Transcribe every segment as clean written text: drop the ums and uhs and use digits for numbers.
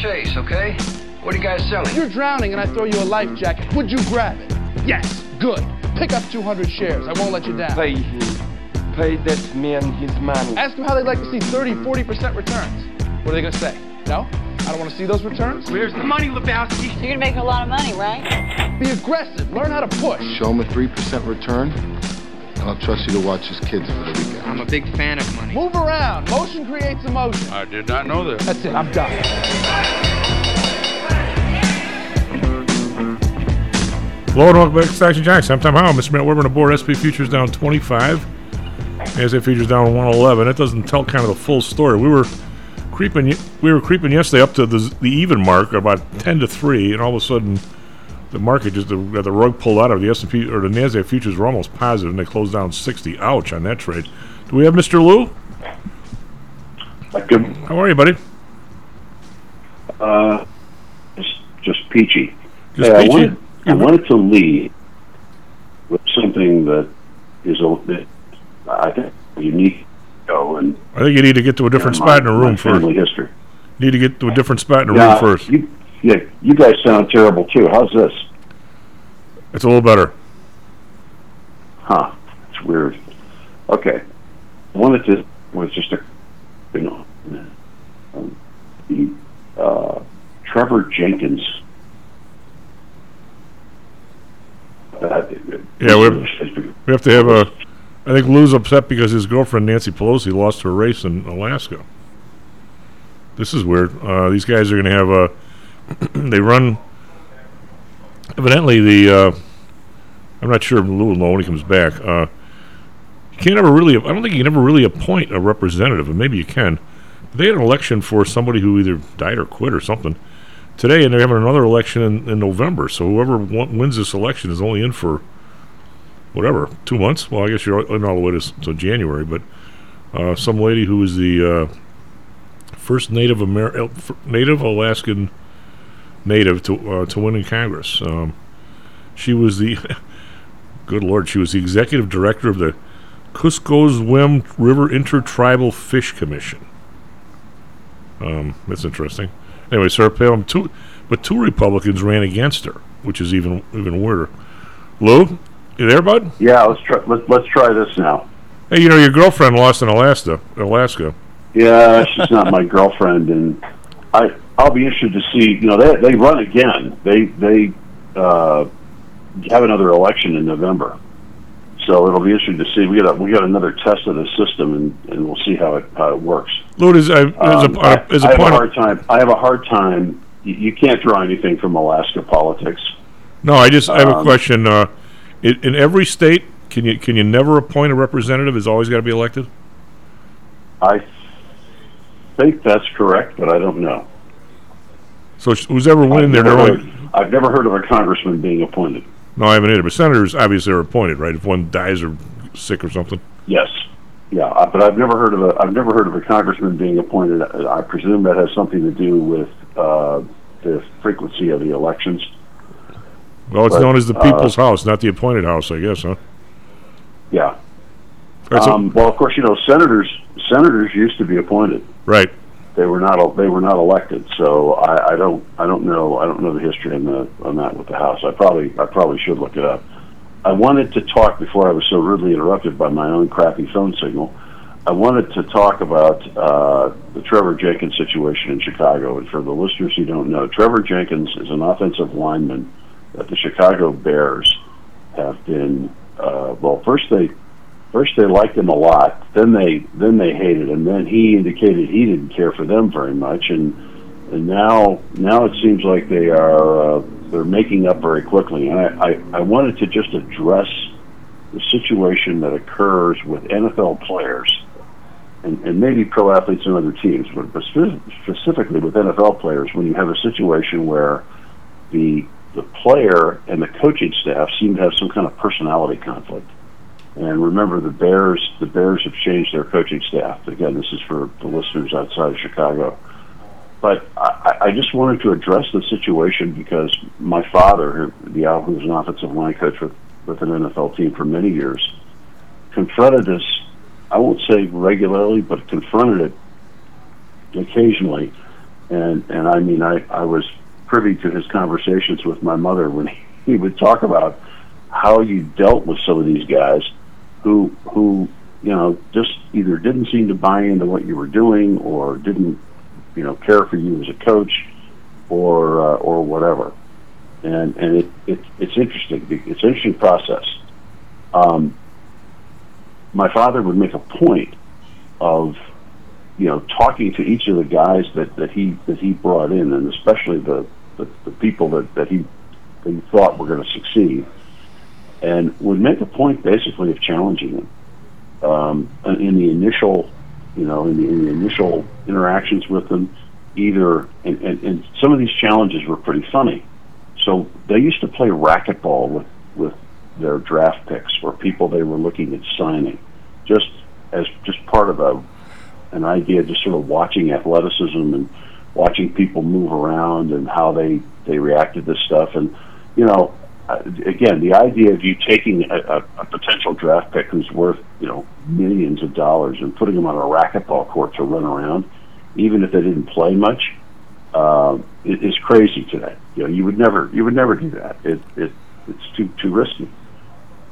chase, okay? What are you guys selling? You're drowning and I throw you a life jacket. Would you grab it? Yes, good. Pick up 200 shares. I won't let you down. Pay him. Pay that man his money. Ask them how they'd like to see 30, 40% returns. What are they going to say? No? I don't want to see those returns. Where's the money, Lebowski? You're going to make a lot of money, right? Be aggressive. Learn how to push. Show him a 3% return, and I'll trust you to watch his kids for the weekend. I'm a big fan of money. Move around. Motion creates emotion. I did not know that. That's it. I'm done. Hello and welcome back to Stocks and Jocks. I'm Tom Howell. Mr. Matt Weber on the board. S&P futures down 25. NASDAQ futures down 111. That doesn't tell kind of the full story. We were creeping yesterday up to the even mark, about 10 to 3, and all of a sudden, the market just the rug pulled out of the S&P, or the NASDAQ futures were almost positive, and they closed down 60. Ouch on that trade. Do we have Mr. Lou? Good. How are you, buddy? Just peachy. Just peachy. I wanted to lead with something that is I think unique. And I think you need to get to a different spot in a room first. Need to get to a different spot in a room first. You guys sound terrible too. How's this? It's a little better. Huh? It's weird. Okay. Trevor Jenkins. We have to have a. I think Lou's upset because his girlfriend, Nancy Pelosi, lost her race in Alaska. This is weird. These guys are going to have a... they run... Evidently, the... I'm not sure if Lou will know when he comes back. You can't ever really... I don't think you can ever really appoint a representative, and maybe you can. They had an election for somebody who either died or quit or something today, and they're having another election in November, so whoever wins this election is only in for... whatever, 2 months? Well, I guess you're in all the way to January, but some lady who was the first Native Alaskan native to win in Congress. She was the, good Lord, she was the executive director of the Cusco's Wim River Intertribal Fish Commission. That's interesting. Anyway, Sarah Palin, but two Republicans ran against her, which is even weirder. Lou? You there, bud? Yeah, let's try this now. Hey, your girlfriend lost in Alaska. Yeah, she's not my girlfriend, and I'll be interested to see. They run again. They have another election in November, so it'll be interesting to see. We got another test of the system, and we'll see how it works. Lou, I have a hard time. You can't draw anything from Alaska politics. No, I have a question. In every state, can you never appoint a representative? Is always got to be elected? I think that's correct, but I don't know. So who's ever winning there? I've never heard of a congressman being appointed. No, I haven't either. But senators obviously are appointed, right? If one dies or sick or something. Yes. Yeah, but I've never heard of a congressman being appointed. I presume that has something to do with the frequency of the elections. Well, it's known as the People's House, not the Appointed House, I guess, huh? Yeah. Right, so well, of course, senators used to be appointed. Right. They were not elected, so I don't know the history on that with the House. I probably should look it up. I wanted to talk before I was so rudely interrupted by my own crappy phone signal. I wanted to talk about the Trevor Jenkins situation in Chicago, and for the listeners who don't know, Trevor Jenkins is an offensive lineman that the Chicago Bears have been first they liked him a lot, then they hated him, then he indicated he didn't care for them very much, and now it seems like they are they're making up very quickly. And I wanted to just address the situation that occurs with NFL players and maybe pro athletes and other teams, but specifically with NFL players, when you have a situation where the player and the coaching staff seem to have some kind of personality conflict. And remember, the Bears have changed their coaching staff. Again, this is for the listeners outside of Chicago. But I just wanted to address the situation because my father, who was an offensive line coach with an NFL team for many years, confronted this, I won't say regularly, but confronted it occasionally, and I mean, I was privy to his conversations with my mother when he would talk about how you dealt with some of these guys who you know, just either didn't seem to buy into what you were doing or didn't, you know, care for you as a coach or whatever. And it's interesting. It's an interesting process. My father would make a point of, you know, talking to each of the guys that he brought in, and especially the people that he thought were going to succeed, and would make a point basically of challenging them. In the initial, you know, in the initial interactions with them, either and some of these challenges were pretty funny. So they used to play racquetball with their draft picks or people they were looking at signing, just as part of an idea, just sort of watching athleticism and watching people move around and how they reacted to stuff. And, you know, again, the idea of you taking a potential draft pick who's worth, you know, millions of dollars and putting them on a racquetball court to run around, even if they didn't play much, is crazy today. You know, you would never do that. It's too risky.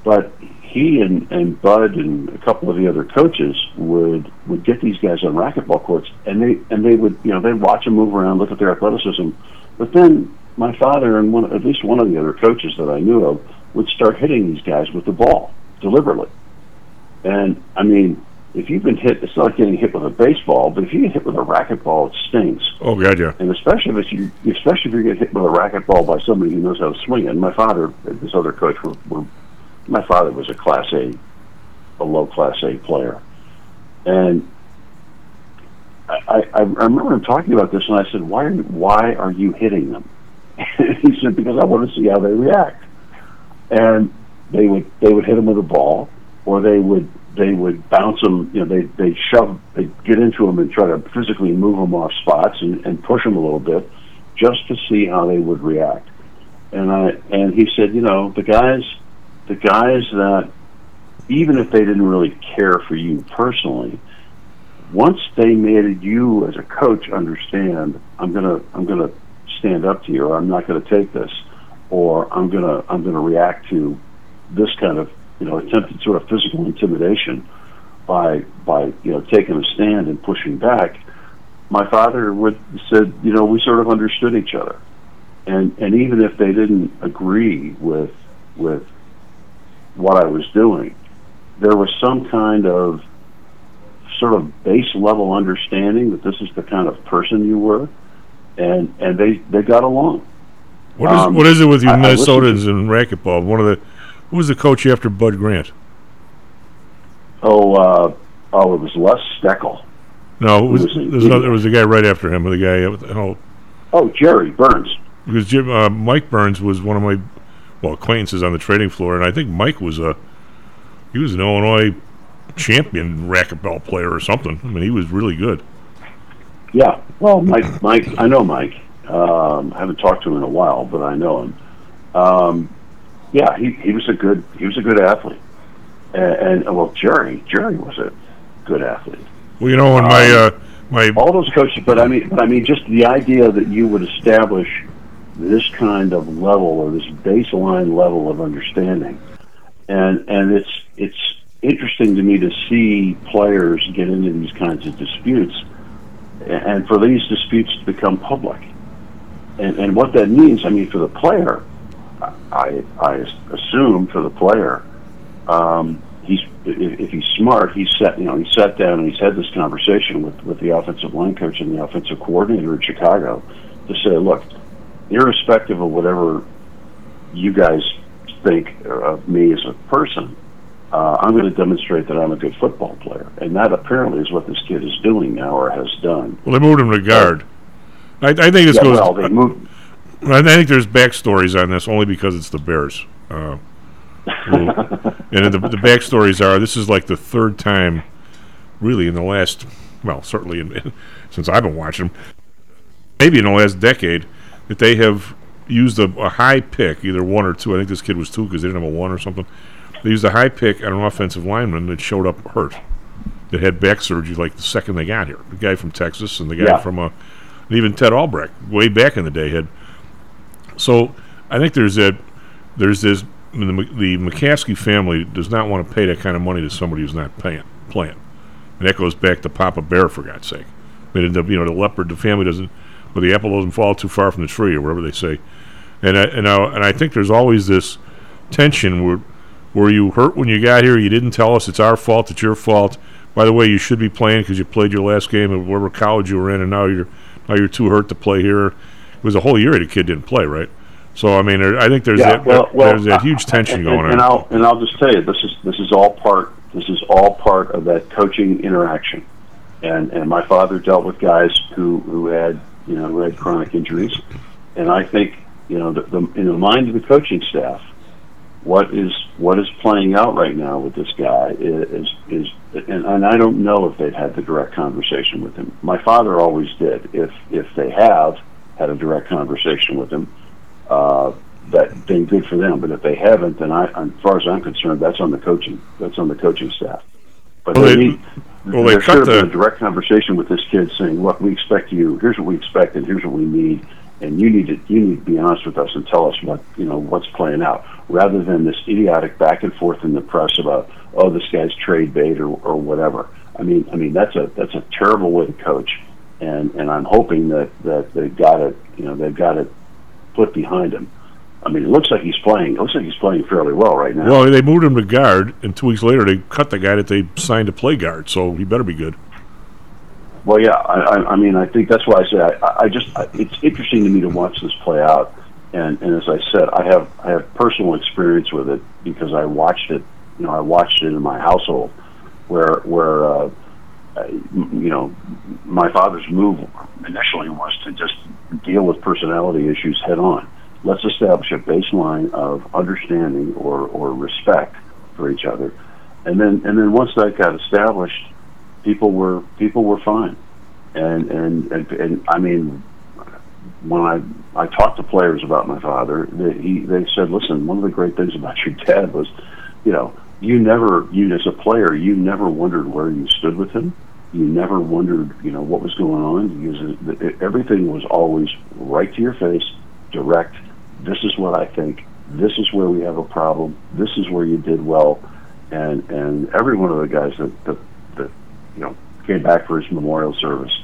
But he and Bud and a couple of the other coaches would get these guys on racquetball courts, and they would, you know, they'd watch them move around, look at their athleticism, but then my father and at least one of the other coaches that I knew of would start hitting these guys with the ball deliberately. And I mean, if you've been hit, it's not getting hit with a baseball, but if you get hit with a racquetball, it stings. Oh, God, yeah. And especially if you get hit with a racquetball by somebody who knows how to swing it. And my father and this other coach were my father was a low Class A player. And I remember him talking about this, and I said, why are you hitting them? He said, because I want to see how they react. And they would hit them with a ball, or they would bounce them, you know, they'd get into them and try to physically move them off spots and push them a little bit just to see how they would react. And he said, you know, the guys that, even if they didn't really care for you personally, once they made you as a coach understand, I'm gonna stand up to you, or I'm not gonna take this, or I'm gonna react to this kind of, you know, attempted sort of physical intimidation by you know, taking a stand and pushing back. My father said, you know, we sort of understood each other, and even if they didn't agree with what I was doing, there was some kind of sort of base level understanding that this is the kind of person you were, and they got along. What is it with you Minnesotans and racquetball? Who was the coach after Bud Grant? Oh, it was Les Steckel. No, there was a guy right after him. The guy, Jerry Burns. Because Mike Burns was one of my acquaintances on the trading floor, and I think Mike was an Illinois champion racquetball player or something. I mean, he was really good. Yeah, well, Mike, I know Mike. I haven't talked to him in a while, but I know him. Yeah, he was a good athlete, and Jerry was a good athlete. Well, you know, when my all those coaches, but I mean, just the idea that you would establish this kind of level or this baseline level of understanding, and it's interesting to me to see players get into these kinds of disputes, and for these disputes to become public, and what that means, I mean, for the player. I assume for the player, if he's smart, he sat down and he's had this conversation with the offensive line coach and the offensive coordinator in Chicago to say, look, irrespective of whatever you guys think of me as a person, I'm going to demonstrate that I'm a good football player. And that apparently is what this kid is doing now or has done. Well, they moved him to guard. I think this goes. Well, they moved. I think there's backstories on this only because it's the Bears. And the backstories are this is like the third time, really, in the last, well, certainly since I've been watching them, maybe in the last decade, that they have used a high pick, either one or two. I think this kid was two because they didn't have a one or something. They used a high pick on an offensive lineman that showed up hurt, that had back surgery like the second they got here. The guy from Texas and the guy from and even Ted Albrecht way back in the day had. So I think there's this the McCaskey family does not want to pay that kind of money to somebody who's not playing. And that goes back to Papa Bear, for God's sake. They end up, the leopard, the family doesn't, but the apple doesn't fall too far from the tree, or whatever they say. And I think there's always this tension where you hurt when you got here, you didn't tell us, it's our fault, it's your fault. By the way, you should be playing because you played your last game at whatever college you were in, and now you're too hurt to play here. It was a whole year the kid didn't play, right? So I mean, I think there's that huge tension going on. And I'll just tell you, this is all part of that coaching interaction. And my father dealt with guys who had chronic injuries, and I think in the mind of the coaching staff, what is playing out right now with this guy is, and I don't know if they've had the direct conversation with him. My father always did. If they have had a direct conversation with him, that been good for them. But if they haven't, then as far as I'm concerned, that's on the coaching. That's on the coaching staff. But there should have been a direct conversation with this kid saying, "Look, we expect you. Here's what we expect, and here's what we need. And you need to be honest with us and tell us what's playing out," rather than this idiotic back and forth in the press about, oh, this guy's trade bait or whatever. I mean that's a terrible way to coach, and I'm hoping that they've got it put behind him. I mean, it looks like he's playing. It looks like he's playing fairly well right now. Well, they moved him to guard, and 2 weeks later they cut the guy that they signed to play guard, so he better be good. Well, yeah, I mean, I think that's why I say I just it's interesting to me to watch this play out, and as I said, I have personal experience with it because I watched it. I watched it in my household, where my father's move initially was to just deal with personality issues head on. Let's establish a baseline of understanding or respect for each other, and then once that got established, people were fine, and I mean, when I talked to players about my father, they said, listen, one of the great things about your dad was, you as a player, you never wondered where you stood with him, you never wondered what was going on, because everything was always right to your face, direct. This is what I think. This is where we have a problem. This is where you did well, and every one of the guys that came back for his memorial service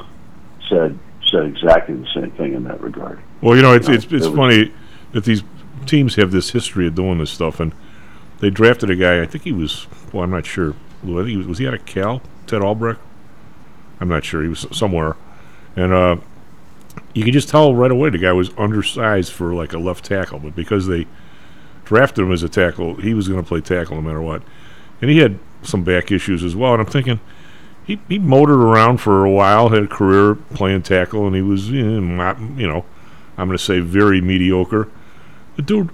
said exactly the same thing in that regard. Well, it's funny that these teams have this history of doing this stuff, and they drafted a guy. I think he was. Well, I'm not sure. I think was he out of Cal? Ted Albrecht? I'm not sure. He was somewhere, and you can just tell right away the guy was undersized for like a left tackle, but because they drafted him as a tackle, he was going to play tackle no matter what, and he had some back issues as well. And I'm thinking. He motored around for a while, had a career playing tackle, and he was, I'm going to say very mediocre. The dude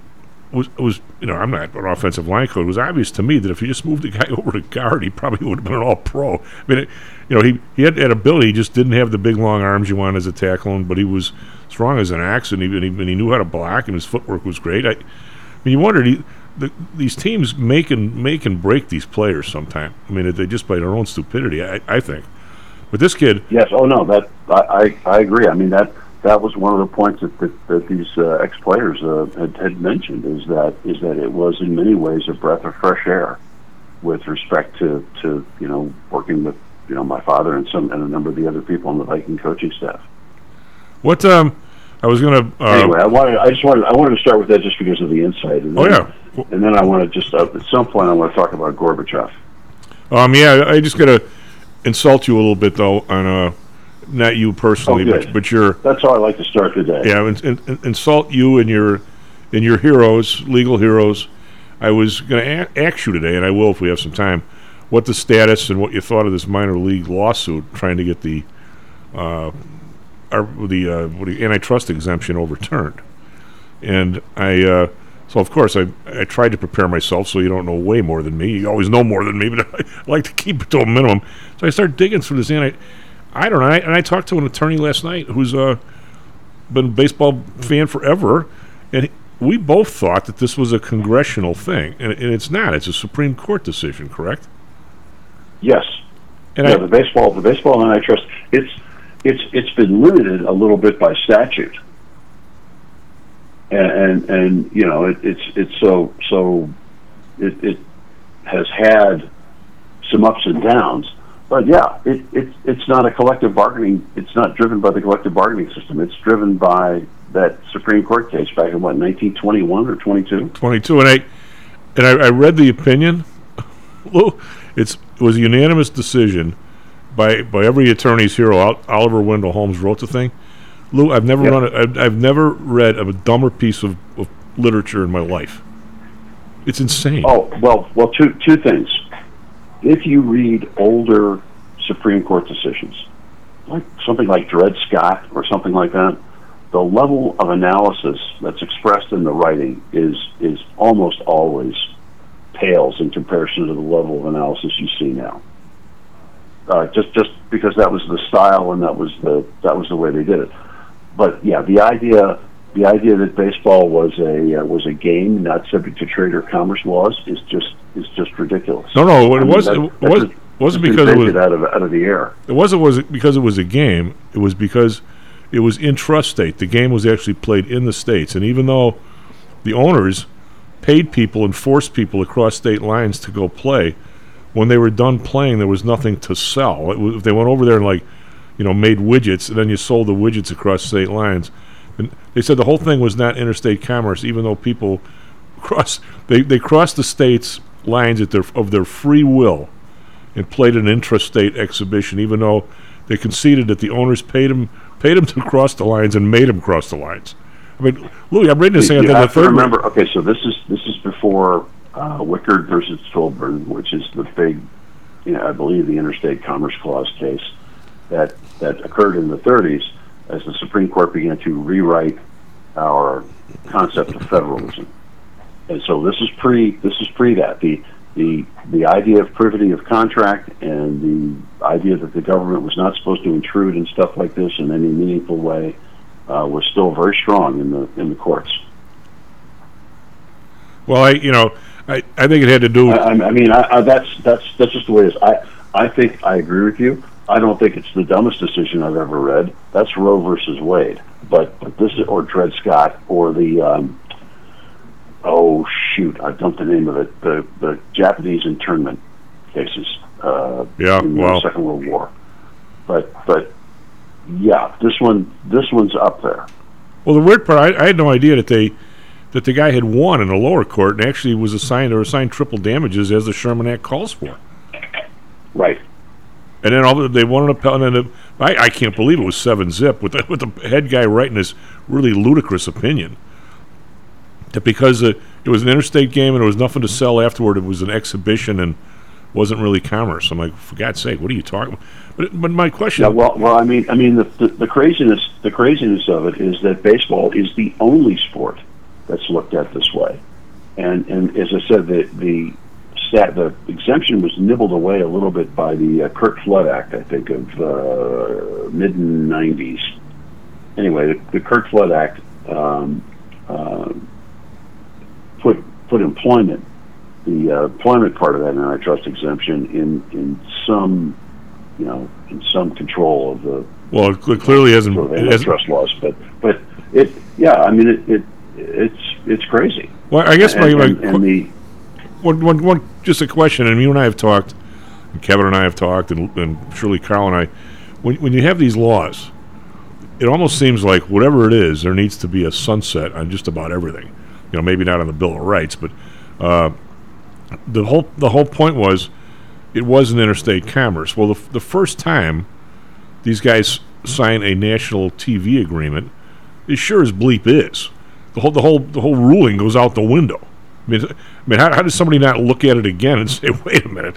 was I'm not an offensive line coach. It was obvious to me that if you just moved the guy over to guard, he probably would have been an all-pro. I mean, he had that ability. He just didn't have the big, long arms you want as a tackle, but he was strong as an axe, and he knew how to block, and his footwork was great. I mean, you wondered these teams make and break these players sometimes. I mean, they just play their own stupidity, I think. But this kid... Yes, oh no, that I agree. I mean, that was one of the points that these ex-players had mentioned, is that it was in many ways a breath of fresh air with respect to working with my father and a number of the other people on the Viking coaching staff. What... I was going to... Anyway, I wanted to start with that just because of the insight. And and then I want to just... at some point, I want to talk about Gorbachev. I just got to insult you a little bit, though, on... not you personally, but your... That's how I like to start today. Yeah, insult you and your heroes, legal heroes. I was going to ask you today, and I will if we have some time, what the status and what you thought of this minor league lawsuit trying to get the... the antitrust exemption overturned, and I of course I tried to prepare myself, so you don't know way more than me. You always know more than me, but I like to keep it to a minimum. So I started digging through this, and I talked to an attorney last night who's been a baseball fan forever, and we both thought that this was a congressional thing, and it's not. It's a Supreme Court decision, correct? Yes. And the baseball antitrust. It's. it's been limited a little bit by statute, and you know it has had some ups and downs. But yeah, it's not a collective bargaining. It's not driven by the collective bargaining system. It's driven by that Supreme Court case back in 1921 or 22. 22, and I read the opinion. It was a unanimous decision by every attorney's hero. Oliver Wendell Holmes wrote the thing. Lou, I've never read a dumber piece of literature in my life. It's insane. Oh well, two things. If you read older Supreme Court decisions, like something like Dred Scott or something like that, the level of analysis that's expressed in the writing is almost always pales in comparison to the level of analysis you see now. Just because that was the style and that was the way they did it. But yeah, the idea that baseball was a game not subject to trade or commerce laws is just ridiculous. No, it wasn't because it was out of the air. It wasn't because it was a game. It was because it was intrastate. The game was actually played in the states, and even though the owners paid people and forced people across state lines to go play, when they were done playing, there was nothing to sell. If they went over there and made widgets, and then you sold the widgets across state lines. And they said the whole thing was not interstate commerce, even though people they crossed the state's lines of their free will and played an intrastate exhibition, even though they conceded that the owners paid them to cross the lines and made them cross the lines. I mean, Louie, I'm reading this thing. You have to remember. Okay, so this is before Wickard versus Filburn, which is the big, I believe the Interstate Commerce Clause case that occurred in the 30s. As the Supreme Court began to rewrite our concept of federalism, and so this is pre that the idea of privity of contract and the idea that the government was not supposed to intrude in stuff like this in any meaningful way was still very strong in the courts. Well, I think it had to do with that's just the way it is. I think I agree with you. I don't think it's the dumbest decision I've ever read. That's Roe versus Wade, but this is, or Dred Scott, or the I dumped the name of it, the Japanese internment cases in the Second World War. But yeah, this one's up there. Well, the weird part, I had no idea that the guy had won in the lower court and actually was assigned triple damages as the Sherman Act calls for. Right. And then they won an appellate. I can't believe it was 7-zip with the head guy writing this really ludicrous opinion that because it was an interstate game and there was nothing to sell afterward, it was an exhibition and wasn't really commerce. I'm like, for God's sake, what are you talking about? But my question. Yeah, well, I mean, the craziness of it is that baseball is the only sport that's looked at this way, and as I said, the exemption was nibbled away a little bit by the Curt Flood Act, I think, of mid-90s. Anyway, the Curt Flood Act put employment, the employment part of that antitrust exemption, in some control of the. Well, it clearly hasn't. Sort of antitrust laws, but it, yeah, I mean, it's crazy. Well, I guess One, just a question, and you and I have talked, and Kevin and I have talked, and surely Carl and I, when you have these laws, it almost seems like whatever it is, there needs to be a sunset on just about everything. Maybe not on the Bill of Rights, but the whole point was it was an interstate commerce. Well, the first time these guys sign a national TV agreement, it sure as bleep is. The whole ruling goes out the window. I mean, how does somebody not look at it again and say, "Wait a minute,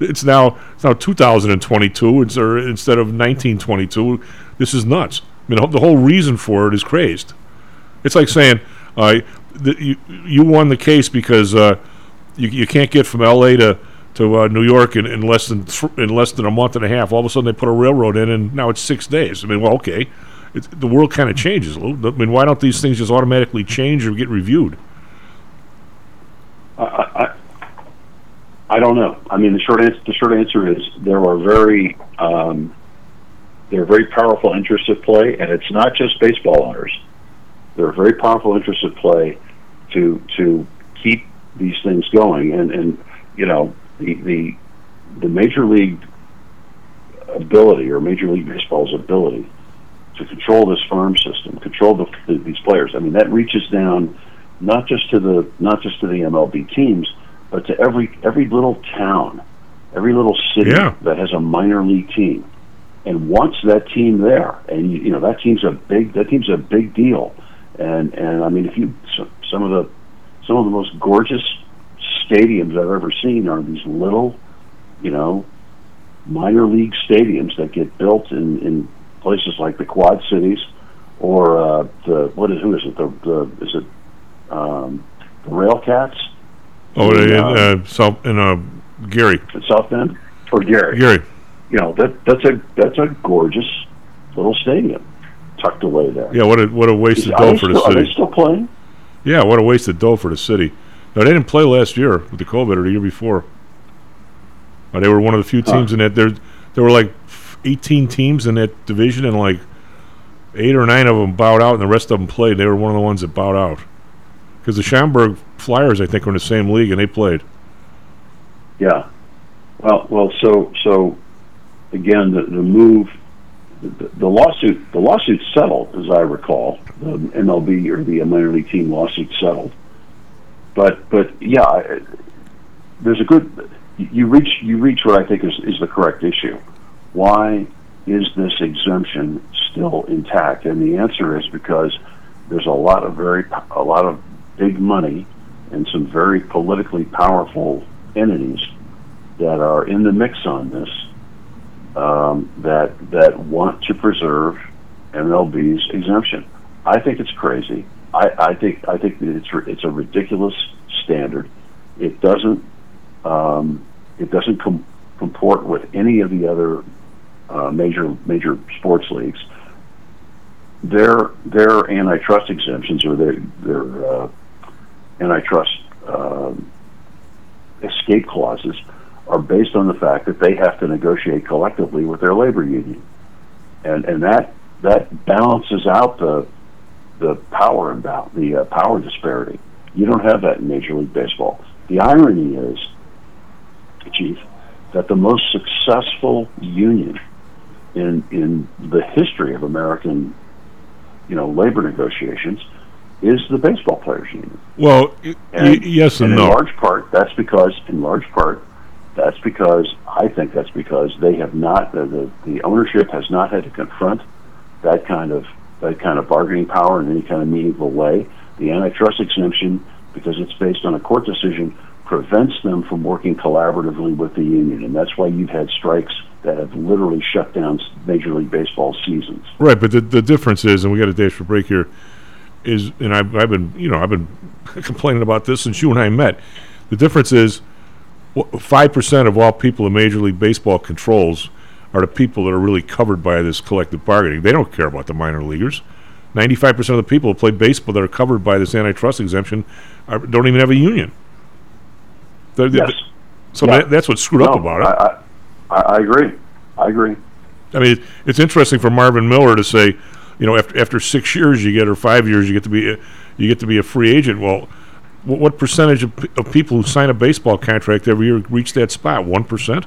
it's now 2022 instead of 1922. This is nuts." I mean, the whole reason for it is crazed. It's like saying, "You won the case because you can't get from L.A. to New York in less than a month and a half." All of a sudden, they put a railroad in, and now it's 6 days. I mean, well, okay, the world kind of changes. I mean, why don't these things just automatically change or get reviewed? I don't know. I mean, the short answer is there are very There are very powerful interests at play, and it's not just baseball owners. There are very powerful interests at play to keep these things going. And you know, the Major League ability, or Major League Baseball's ability to control this farm system, control these players. I mean, that reaches down not just to the MLB teams, but to every little town, every little city that has a minor league team, and wants that team there. And you know, that team's a big deal. And I mean, if you some of the most gorgeous stadiums I've ever seen are these little, you know, minor league stadiums that get built in places like the Quad Cities, or the Railcats? Oh, in Gary. South Bend or Gary? Gary. You know, that's a gorgeous little stadium tucked away there. Yeah, what a waste of dough for the city. Are they still playing? Yeah, what a waste of dough for the city. No, they didn't play last year with the COVID, or the year before. They were one of the few teams in that. There were like 18 teams in that division, and like 8 or 9 of them bowed out, and the rest of them played. They were one of the ones that bowed out, because the Schaumburg Flyers, I think, were in the same league, and they played. Yeah. Well. So again, the move, the lawsuit settled, as I recall. The MLB, or the minor league team lawsuit, settled. But yeah, there's a good. You reach what I think is the correct issue. Why is this exemption still intact? And the answer is because there's a lot of big money and some very politically powerful entities that are in the mix on this, that want to preserve MLB's exemption. I think it's crazy. I think that it's a ridiculous standard. It doesn't comport with any of the other major sports leagues. Their antitrust exemptions, or their antitrust escape clauses, are based on the fact that they have to negotiate collectively with their labor union, and that balances out the power imbalance, the power disparity. You don't have that in Major League Baseball. The irony is, Chief, that the most successful union in the history of American, you know, labor negotiations is the baseball players' union. Well, yes and no. In large part, I think that's because they have not, the ownership has not had to confront that kind of bargaining power in any kind of meaningful way. The antitrust exemption, because it's based on a court decision, prevents them from working collaboratively with the union, and that's why you've had strikes that have literally shut down Major League Baseball seasons. Right, but the difference is, and we got a day for break here, is, and I've been complaining about this since you and I met. The difference is, 5% of all people in Major League Baseball controls are the people that are really covered by this collective bargaining. They don't care about the minor leaguers. 95% of the people who play baseball that are covered by this antitrust exemption don't even have a union. Yes. So that's what's screwed up about it. I agree. I mean, it's interesting for Marvin Miller to say, you know, after 6 years you get, or 5 years you get to be a free agent. Well, what percentage of people who sign a baseball contract every year reach that spot? 1%.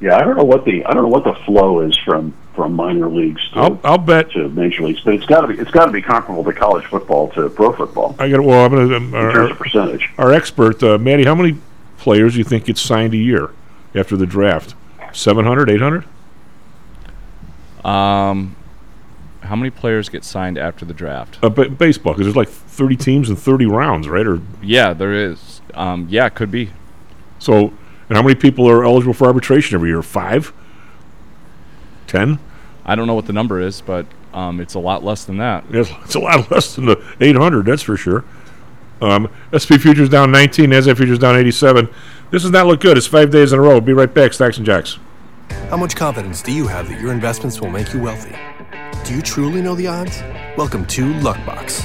Yeah, I don't know what the flow is from minor leagues to I'll bet to major leagues, but it's got to be comparable to college football, to pro football. In terms of percentage. Our expert, Maddie, how many players do you think get signed a year after the draft? 700, 800? How many players get signed after the draft? Baseball, because there's like 30 teams and 30 rounds, right? Or yeah, there is. Yeah, it could be. So, and how many people are eligible for arbitration every year? 5? 10? I don't know what the number is, but it's a lot less than that. It's a lot less than the 800, that's for sure. S&P futures down 19, NASDAQ futures down 87. This does not look good. It's 5 days in a row. We'll be right back, Stacks and Jacks. How much confidence do you have that your investments will make you wealthy? Do you truly know the odds? Welcome to Luckbox.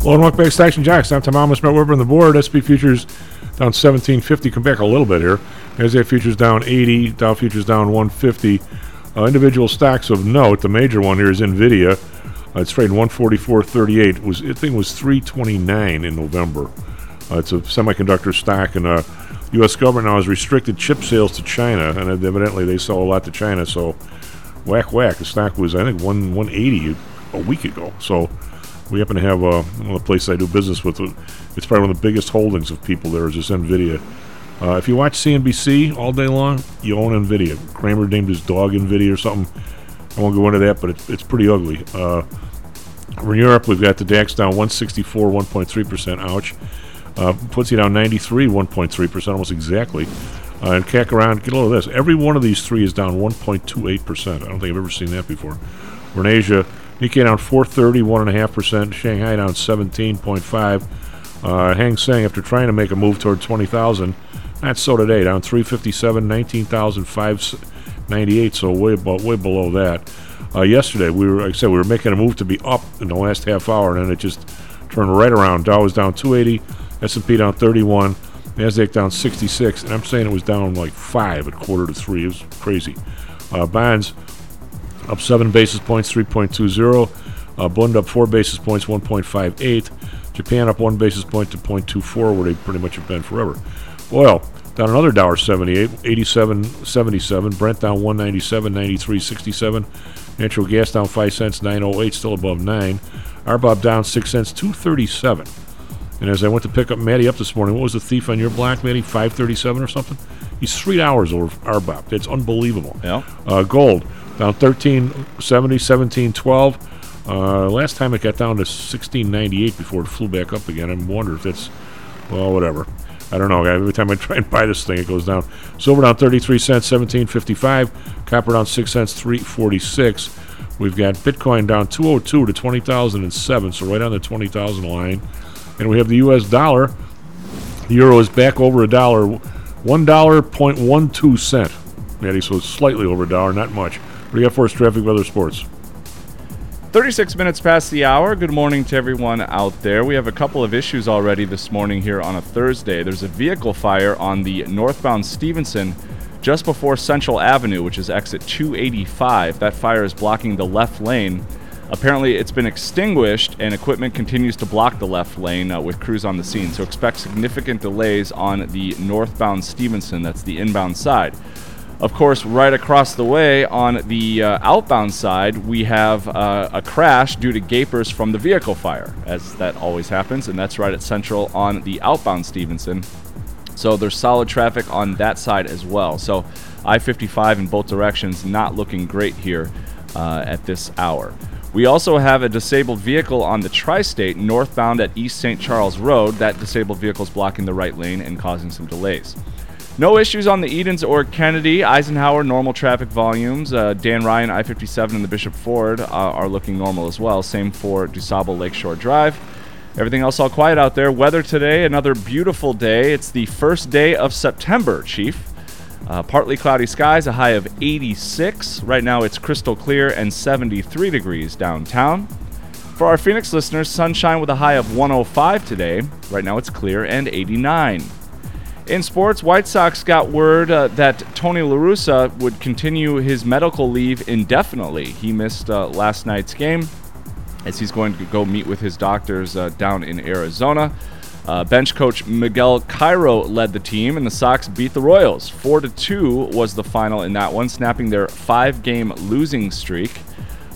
Hello and welcome back to Stocks and Jocks. I'm Tom Almas, Matt Weber on the board. S&P futures down 1750. Come back a little bit here. NASDAQ futures down 80. Dow futures down 150. Individual stocks of note. The major one here is NVIDIA. It's trading 144.38. It was 329 in November. It's a semiconductor stock, and U.S. government now has restricted chip sales to China, and evidently they sell a lot to China. So, whack. The stock was, I think, 180 a week ago. So. We happen to have one of the places I do business with. It's probably one of the biggest holdings of people there is this NVIDIA. If you watch CNBC all day long, you own NVIDIA. Cramer named his dog NVIDIA or something. I won't go into that, but it's pretty ugly. Over in Europe, we've got the DAX down 164, 1.3%. Ouch. FTSE down 93, 1.3%, almost exactly. And CAC around, get a load of this. Every one of these three is down 1.28%. I don't think I've ever seen that before. We're in Asia. Nikkei down 430, 1.5%. Shanghai down 17.5%. Hang Seng, after trying to make a move toward 20,000, not so today, down 357, 19,598, so way below that. Yesterday, we were making a move to be up in the last half hour, and then it just turned right around. Dow was down 280, S&P down 31, NASDAQ down 66, and I'm saying it was down like 5 at quarter to 3. It was crazy. Bonds up 7 basis points, 3.20. Bund up 4 basis points, 1.58. Japan up 1 basis point to 0.24, where they pretty much have been forever. Oil Down another $1.78, 87.77. Brent down 197, 93.67. Natural gas down 5 cents, 9.08, still above 9. RBOB down 6 cents, 2.37. And as I went to pick up Matty up this morning, what was the thief on your block, Matty? 5.37 or something? He's $3 over RBOB. That's unbelievable. Yeah. Gold down 13.70, 17.12. Last time it got down to 16.98 before it flew back up again. I wonder if that's, well, whatever. I don't know. Every time I try and buy this thing, it goes down. Silver down 33 cents, 17.55. Copper down 6 cents, 3.46. We've got Bitcoin down 202 to 20,007, so right on the 20,000 line. And we have the U.S. dollar. The euro is back over a dollar, $1.12. Maddie, so it's slightly over a dollar, not much. What do you got for us, traffic, weather, sports? 36 minutes past the hour. Good morning to everyone out there. We have a couple of issues already this morning here on a Thursday. There's a vehicle fire on the northbound Stevenson just before Central Avenue, which is exit 285. That fire is blocking the left lane. Apparently, it's been extinguished, and equipment continues to block the left lane with crews on the scene. So expect significant delays on the northbound Stevenson. That's the inbound side. Of course, right across the way on the outbound side, we have a crash due to gapers from the vehicle fire, as that always happens, and that's right at Central on the outbound Stevenson. So there's solid traffic on that side as well. So I-55 in both directions not looking great here at this hour. We also have a disabled vehicle on the Tri-State northbound at East St. Charles Road. That disabled vehicle is blocking the right lane and causing some delays. No issues on the Edens or Kennedy. Eisenhower, normal traffic volumes. Dan Ryan, I-57, and the Bishop Ford are looking normal as well. Same for DuSable Lakeshore Drive. Everything else all quiet out there. Weather today, another beautiful day. It's the first day of September, Chief. Partly cloudy skies, a high of 86. Right now it's crystal clear and 73 degrees downtown. For our Phoenix listeners, sunshine with a high of 105 today. Right now it's clear and 89. In sports, White Sox got word that Tony La Russa would continue his medical leave indefinitely. He missed last night's game as he's going to go meet with his doctors down in Arizona. Bench coach Miguel Cairo led the team, and the Sox beat the Royals. 4-2 was the final in that one, snapping their 5-game losing streak.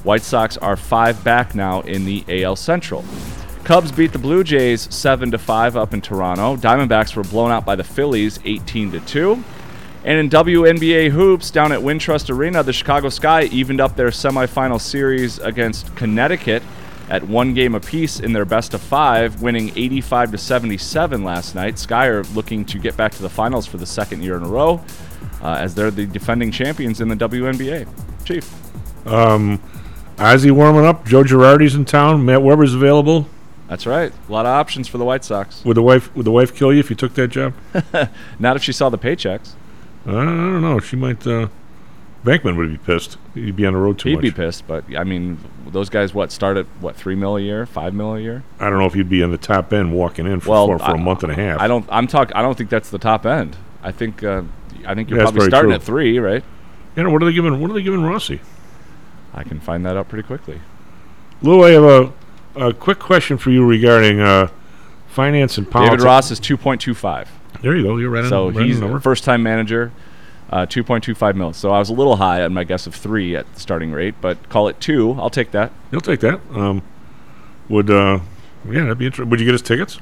White Sox are 5 back now in the AL Central. Cubs beat the Blue Jays 7-5 up in Toronto. Diamondbacks were blown out by the Phillies 18-2. And in WNBA hoops down at Wintrust Arena, the Chicago Sky evened up their semifinal series against Connecticut at 1 game apiece in their best of 5, winning 85-77 last night. Sky are looking to get back to the finals for the second year in a row as they're the defending champions in the WNBA. Chief. Ozzie warming up. Joe Girardi's in town. Matt Weber's available. That's right. A lot of options for the White Sox. Would the wife kill you if you took that job? Not if she saw the paychecks. I don't know. She might. Bankman would be pissed. He'd be on the road too much. He'd be pissed, but I mean, those guys start at $3 million a year, $5 million a year? I don't know if you'd be on the top end walking in for a month and a half. I don't think that's the top end. I think you're probably starting at 3, right? You know, what are they giving Rossi? I can find that out pretty quickly. Lou, I have a quick question for you regarding finance and politics. David Ross is 2.25. There you go. You're right on. So he's a first-time manager, 2.25 mil. So I was a little high on my guess of 3 at the starting rate, but call it 2. I'll take that. You'll take that. That'd be interesting. Would you get his tickets?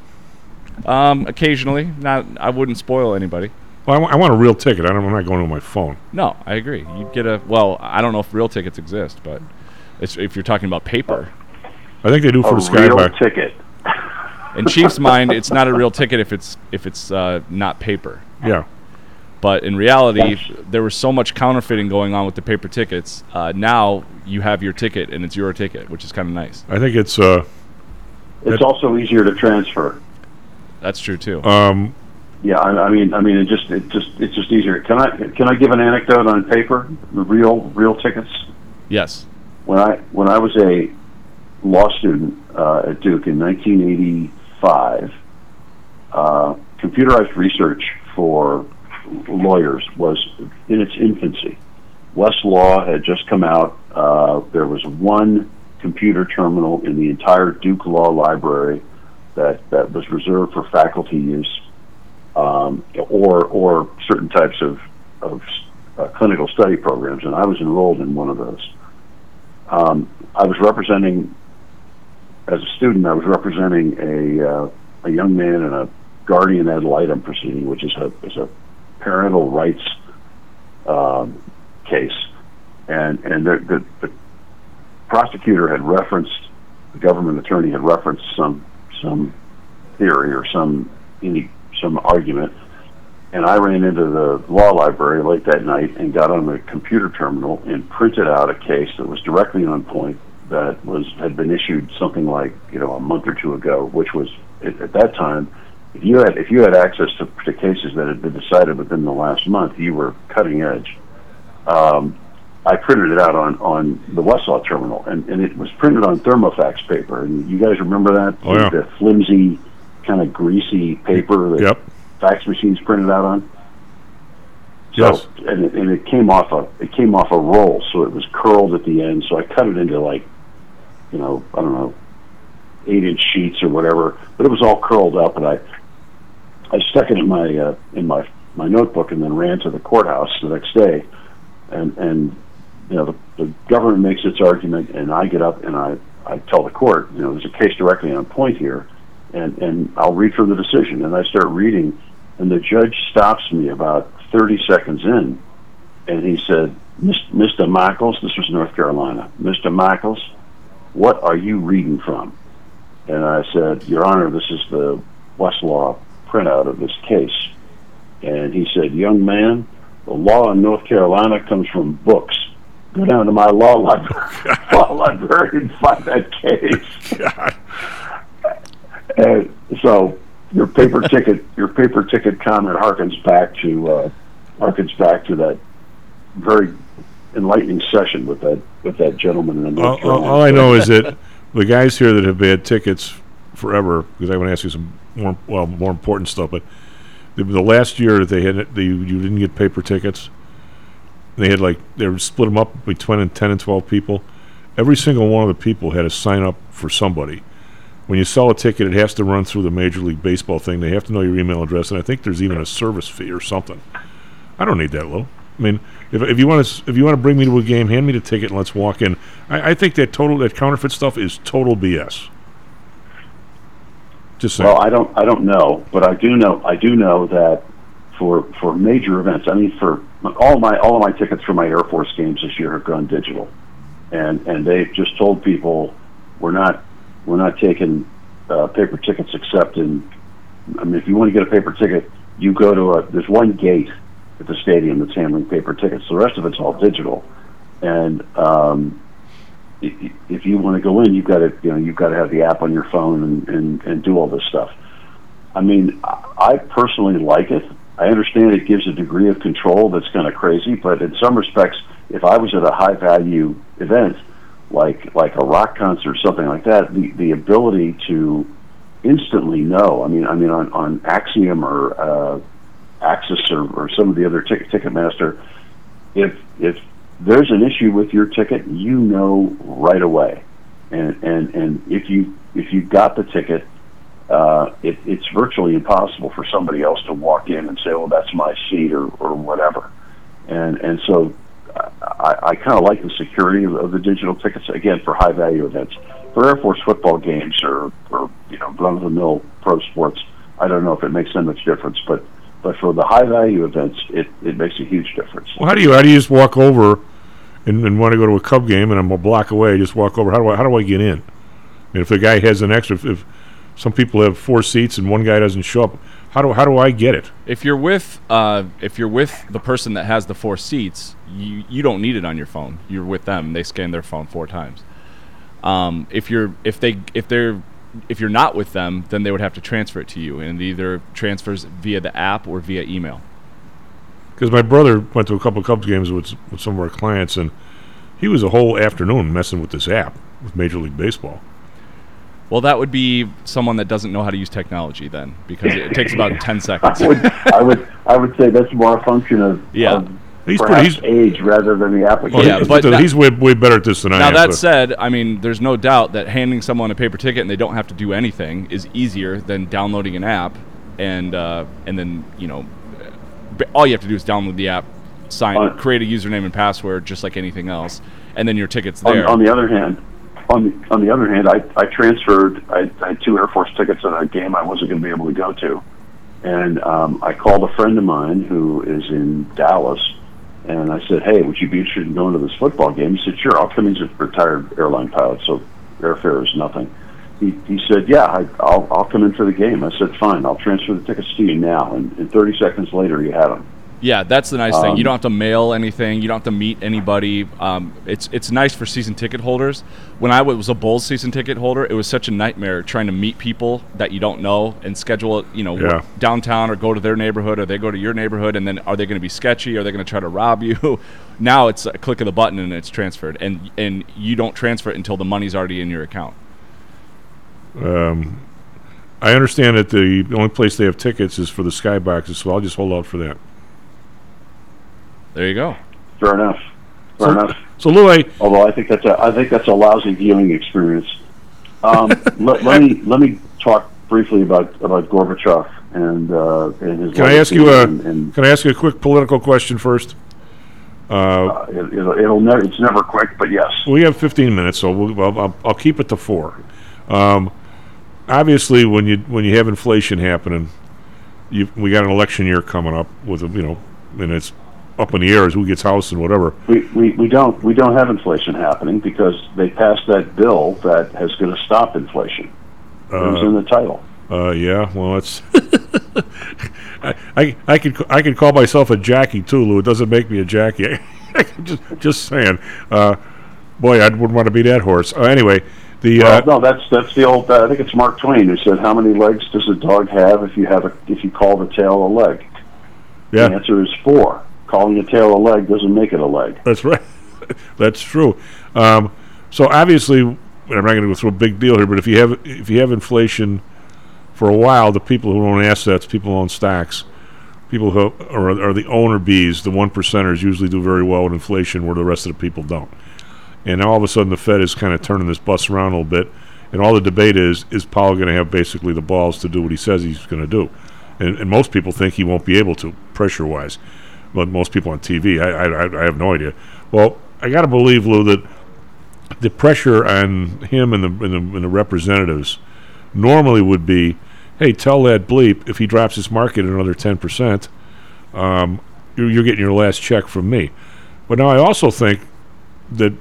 Occasionally. I wouldn't spoil anybody. Well, I want a real ticket. I'm not going to my phone. No, I agree. You'd get I don't know if real tickets exist, but if you're talking about paper. I think they do for the Skybox. A real ticket. In Chief's mind, it's not a real ticket if it's not paper. Yeah. But in reality, there was so much counterfeiting going on with the paper tickets. Now you have your ticket, and it's your ticket, which is kind of nice. I think it's also easier to transfer. That's true too. Yeah, I mean, it's just easier. Can I give an anecdote on paper, the real tickets? Yes. When I was a law student at Duke in 1985, computerized research for lawyers was in its infancy. Westlaw had just come out. There was one computer terminal in the entire Duke Law Library that was reserved for faculty use. or certain types of clinical study programs, and I was enrolled in one of those. I was representing, as a student, a young man in a guardian ad litem proceeding, which is a parental rights case, and the prosecutor had referenced, the government attorney had referenced some theory or some argument, and I ran into the law library late that night and got on the computer terminal and printed out a case that was directly on point, that had been issued something like a month or two ago, which was at that time, if you had access to cases that had been decided within the last month, you were cutting edge. I printed it out on the Westlaw terminal, and it was printed on Thermofax paper, and you guys remember that? Oh, yeah. The flimsy, kind of greasy paper that fax machines printed out on. So, yes. And it came off a roll, so it was curled at the end. So I cut it into, like, I don't know, 8-inch sheets or whatever, but it was all curled up, and I stuck it in my notebook, and then ran to the courthouse the next day, and the government makes its argument, and I get up and I tell the court, there's a case directly on point here, and I'll read from the decision, and I start reading, and the judge stops me about 30 seconds in, and he said, "Mr. Michaels," this was North Carolina, "Mr. Michaels, what are you reading from?" And I said, "Your Honor, this is the Westlaw printout of this case." And he said, "Young man, the law in North Carolina comes from books. Go down to my law library and find that case." God. And so your paper ticket comment harkens back to that very enlightening session with that gentleman in the North Carolina. All I know is that the guys here that have had tickets forever, because I want to ask you some more important stuff, but the last year that they had it, you didn't get paper tickets. They had they would split them up between 10 and 12 people. Every single one of the people had to sign up for somebody. When you sell a ticket, it has to run through the Major League Baseball thing. They have to know your email address, and I think there's even a service fee or something. I don't need that, Lou. I mean, if you want to bring me to a game, hand me the ticket and let's walk in. I think that counterfeit stuff is total BS. Just saying. Well, I don't know, but I do know that for major events, I mean, for all of my tickets for my Air Force games this year have gone digital, and they've just told people we're not taking paper tickets except in. I mean, if you want to get a paper ticket, you go to there's one gate at the stadium that's handling paper tickets. The rest of it's all digital, and if you want to go in, you've got to have the app on your phone and do all this stuff. I mean, I personally like it. I understand it gives a degree of control that's kind of crazy, but in some respects, if I was at a high value event like a rock concert or something like that, the ability to instantly know. I mean on Axiom or Axis or some of the other Ticketmaster, if there's an issue with your ticket, right away, and if you got the ticket, it's virtually impossible for somebody else to walk in and say, "Well, that's my seat," or whatever, and so I kind of like the security of the digital tickets, again, for high value events. For Air Force football games or run of the mill pro sports, I don't know if it makes that much difference, but for the high-value events, it makes a huge difference. Well, how do you just walk over and want to go to a Cub game and I'm a block away, just walk over? How do I get in? I mean, if the guy has an extra, if some people have four seats and one guy doesn't show up, how do I get it? If you're with the person that has the four seats, you don't need it on your phone. You're with them. They scan their phone four times. If you're not with them, then they would have to transfer it to you, and it either transfers via the app or via email. Because my brother went to a couple of Cubs games with some of our clients, and he was a whole afternoon messing with this app with Major League Baseball. Well, that would be someone that doesn't know how to use technology then, because it takes about 10 seconds. I would say that's more a function of perhaps age rather than the application. Well, but he's way better at this than I am. Now, that said, I mean, there's no doubt that handing someone a paper ticket and they don't have to do anything is easier than downloading an app and then, you know, all you have to do is download the app, sign, create a username and password, just like anything else, and then your ticket's there. On the other hand, I transferred. I had two Air Force tickets on a game I wasn't going to be able to go to, and I called a friend of mine who is in Dallas, and I said, "Hey, would you be interested in going to this football game?" He said, "Sure." Upcoming's a retired airline pilot, so airfare is nothing. He said, "Yeah, I'll come in for the game." I said, "Fine, I'll transfer the tickets to you now." And 30 seconds later, you had them. Yeah, that's the nice thing. You don't have to mail anything. You don't have to meet anybody. It's nice for season ticket holders. When I was a Bulls season ticket holder, it was such a nightmare trying to meet people that you don't know and schedule it, downtown, or go to their neighborhood, or they go to your neighborhood, and then are they going to be sketchy? Are they going to try to rob you? Now it's a click of the button and it's transferred, and you don't transfer it until the money's already in your account. I understand that the only place they have tickets is for the skyboxes, so I'll just hold out for that. There you go. Fair enough. So, Lou, although I think that's a lousy viewing experience. Let me talk briefly about Gorbachev and his. Can I ask you a quick political question first? It's never quick, but yes. We have 15 minutes, so I'll keep it to 4. Obviously, when you have inflation happening, we got an election year coming up with and it's up in the air as who gets housed and whatever. We don't have inflation happening because they passed that bill that is going to stop inflation. It was in the title. Yeah, well, it's I could call myself a Jackie too, Lou. It doesn't make me a Jackie. just saying. Boy, I wouldn't want to be that horse. Anyway, that's the old. I think it's Mark Twain who said, "How many legs does a dog have if you call the tail a leg?" Yeah. The answer is 4. Calling a tail a leg doesn't make it a leg. That's right. That's true. So obviously, I'm not going to go through a big deal here, but if you have inflation for a while, the people who own assets, people who own stocks, people who are the owner bees, the 1%ers usually do very well with inflation, where the rest of the people don't. And now all of a sudden, the Fed is kind of turning this bus around a little bit, and all the debate is Powell going to have basically the balls to do what he says he's going to do? And most people think he won't be able to, pressure-wise. But most people on TV, I have no idea. Well, I got to believe, Lou, that the pressure on him and the representatives normally would be, hey, tell that bleep if he drops his market another 10%, you're getting your last check from me. But now I also think that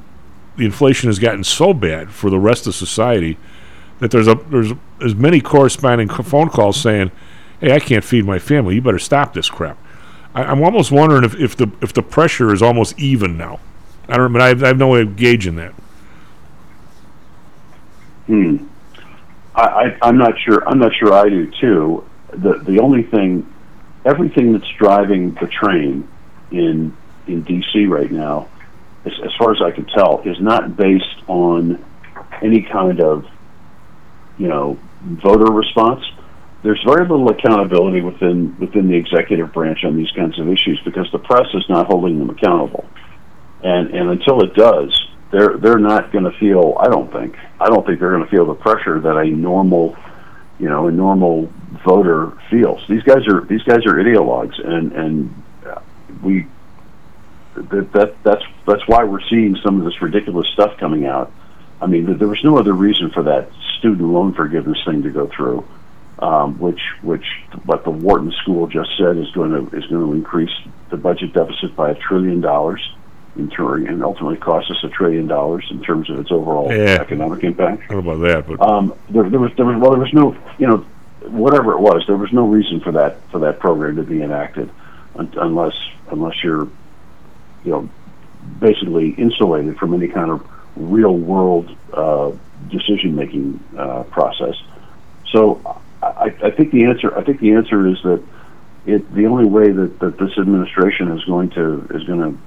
the inflation has gotten so bad for the rest of society that there's as many corresponding phone calls saying, hey, I can't feed my family. You better stop this crap. I'm almost wondering if the pressure is almost even now. I don't, but I have no way of gauging that. I'm not sure. I'm not sure. I do too. The only thing, everything that's driving the train in D.C. right now, as far as I can tell, is not based on any kind of voter response. There's very little accountability within the executive branch on these kinds of issues because the press is not holding them accountable, and until it does, they're not going to feel. I don't think they're going to feel the pressure that a normal voter feels. These guys are ideologues, and that's why we're seeing some of this ridiculous stuff coming out. I mean, there was no other reason for that student loan forgiveness thing to go through. What the Wharton School just said is going to increase the budget deficit by $1 trillion in theory, and ultimately cost us $1 trillion in terms of its overall economic impact. I don't know about that, but there was no reason for that program to be enacted unless you're basically insulated from any kind of real world decision making process. So. I think the answer is that the only way that this administration is going to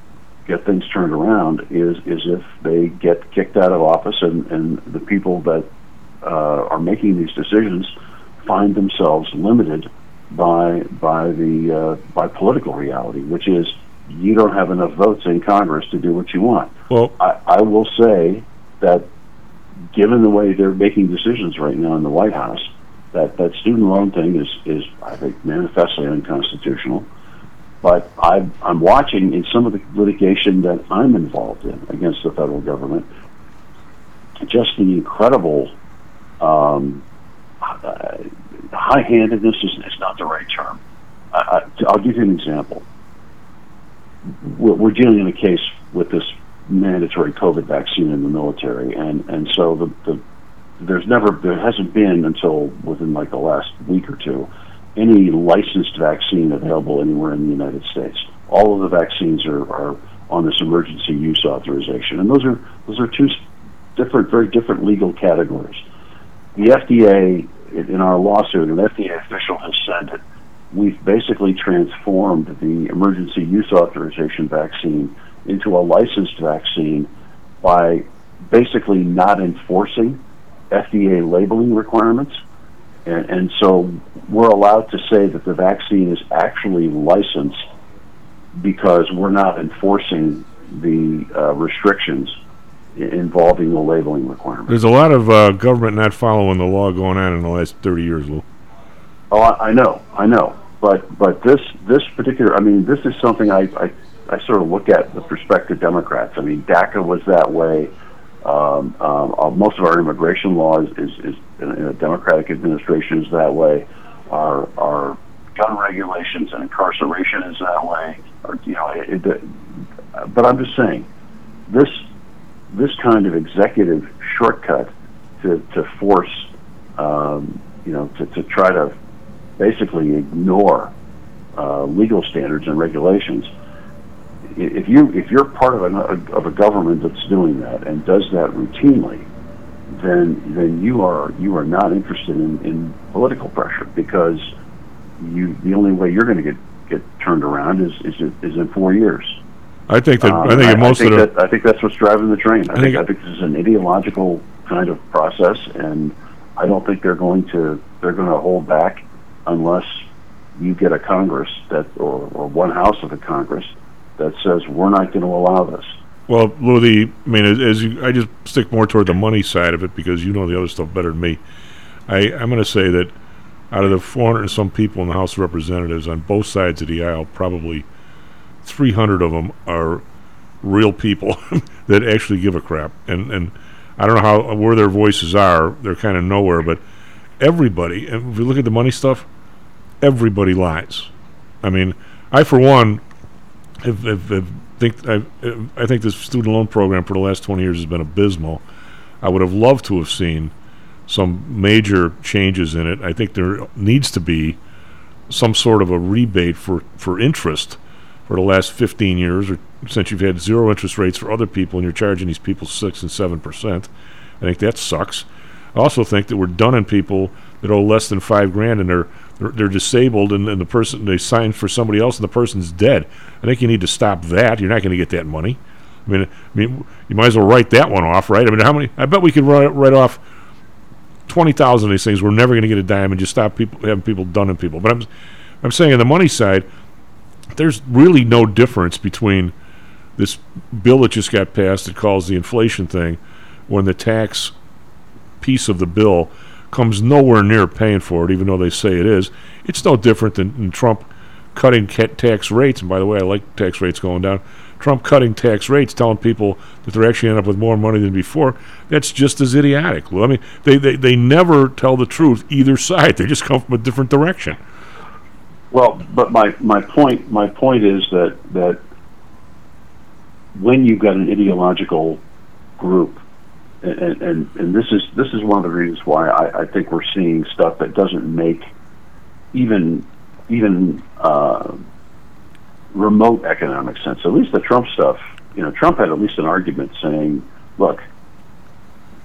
get things turned around is if they get kicked out of office and the people that are making these decisions find themselves limited by political reality, which is you don't have enough votes in Congress to do what you want. Well, I will say that given the way they're making decisions right now in the White House, that student loan thing is I think manifestly unconstitutional. But I'm watching in some of the litigation that I'm involved in against the federal government, just the incredible high-handedness is not the right term. I'll give you an example. We're dealing in a case with this mandatory COVID vaccine in the military, and so there hasn't been until within like the last week or two any licensed vaccine available anywhere in the United States. All of the vaccines are on this emergency use authorization, and those are two different, very different legal categories. The FDA, in our lawsuit, an FDA official has said that we've basically transformed the emergency use authorization vaccine into a licensed vaccine by basically not enforcing FDA labeling requirements. And so we're allowed to say that the vaccine is actually licensed because we're not enforcing the restrictions involving the labeling requirements. There's a lot of government not following the law going on in the last 30 years, Lou. Oh, I know. But this particular, I mean, this is something I sort of look at with respect to Democrats. I mean, DACA was that way. Most of our immigration law is in a Democratic administration is that way. Our gun regulations and incarceration is that way. But I'm just saying, this kind of executive shortcut to force, to try to basically ignore legal standards and regulations. If you're part of a government that's doing that and does that routinely, then you are not interested in political pressure, because the only way you're going to get turned around is in 4 years. I think that's what's driving the train. I think this is an ideological kind of process, and I don't think they're going to hold back unless you get a Congress or one house of the Congress that says we're not going to allow this. Well, Lou, I just stick more toward the money side of it, because you know the other stuff better than me. I'm going to say that out of the 400 and some people in the House of Representatives on both sides of the aisle, probably 300 of them are real people that actually give a crap. And I don't know where their voices are. They're kind of nowhere. But everybody, if you look at the money stuff, everybody lies. I mean, I, for one... I think this student loan program for the last 20 years has been abysmal. I would have loved to have seen some major changes in it. I think there needs to be some sort of a rebate for interest for the last 15 years, or since you've had zero interest rates for other people and you're charging these people 6 and 7%. I think that sucks. I also think that we're dunning people that owe less than $5,000 and they're disabled, and the person they signed for somebody else, and the person's dead. I think you need to stop that. You're not going to get that money. I mean, you might as well write that one off, right? I mean, how many? I bet we could write off 20,000 of these things. We're never going to get a dime, and just stop having people dunning people. But I'm saying on the money side, there's really no difference between this bill that just got passed that calls the inflation thing, when the tax piece of the bill comes nowhere near paying for it, even though they say it is. It's no different than Trump cutting tax rates. And by the way, I like tax rates going down. Trump cutting tax rates, telling people that they're actually ending up with more money than before. That's just as idiotic. Well, I mean, they never tell the truth, either side. They just come from a different direction. Well, but my point is that when you've got an ideological group. And this is one of the reasons why I think we're seeing stuff that doesn't make even remote economic sense. At least the Trump stuff, Trump had at least an argument saying, look,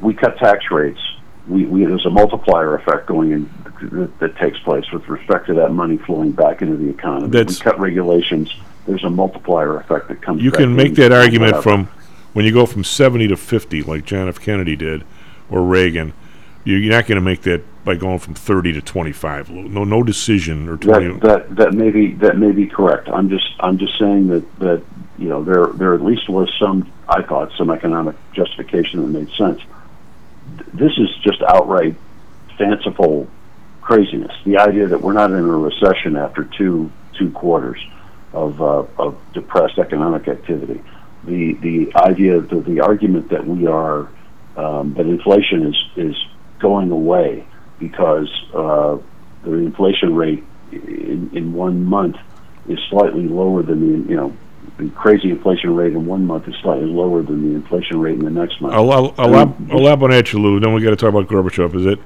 we cut tax rates. We there's a multiplier effect going in that takes place with respect to that money flowing back into the economy. We cut regulations. There's a multiplier effect that comes. You can make that argument from. When you go from 70 to 50, like John F. Kennedy did, or Reagan, you're not going to make that by going from 30 to 25. No decision or 20. That may be correct. I'm just saying that there at least was some economic justification that made sense. This is just outright fanciful craziness. The idea that we're not in a recession after two quarters of depressed economic activity. The idea, the argument that we are, that inflation is going away because the inflation rate in 1 month is slightly lower than the, you know, the crazy inflation rate in 1 month is slightly lower than the inflation rate in the next month. I'll lap on that, you, Lou. Then we got to talk about Gorbachev. Is it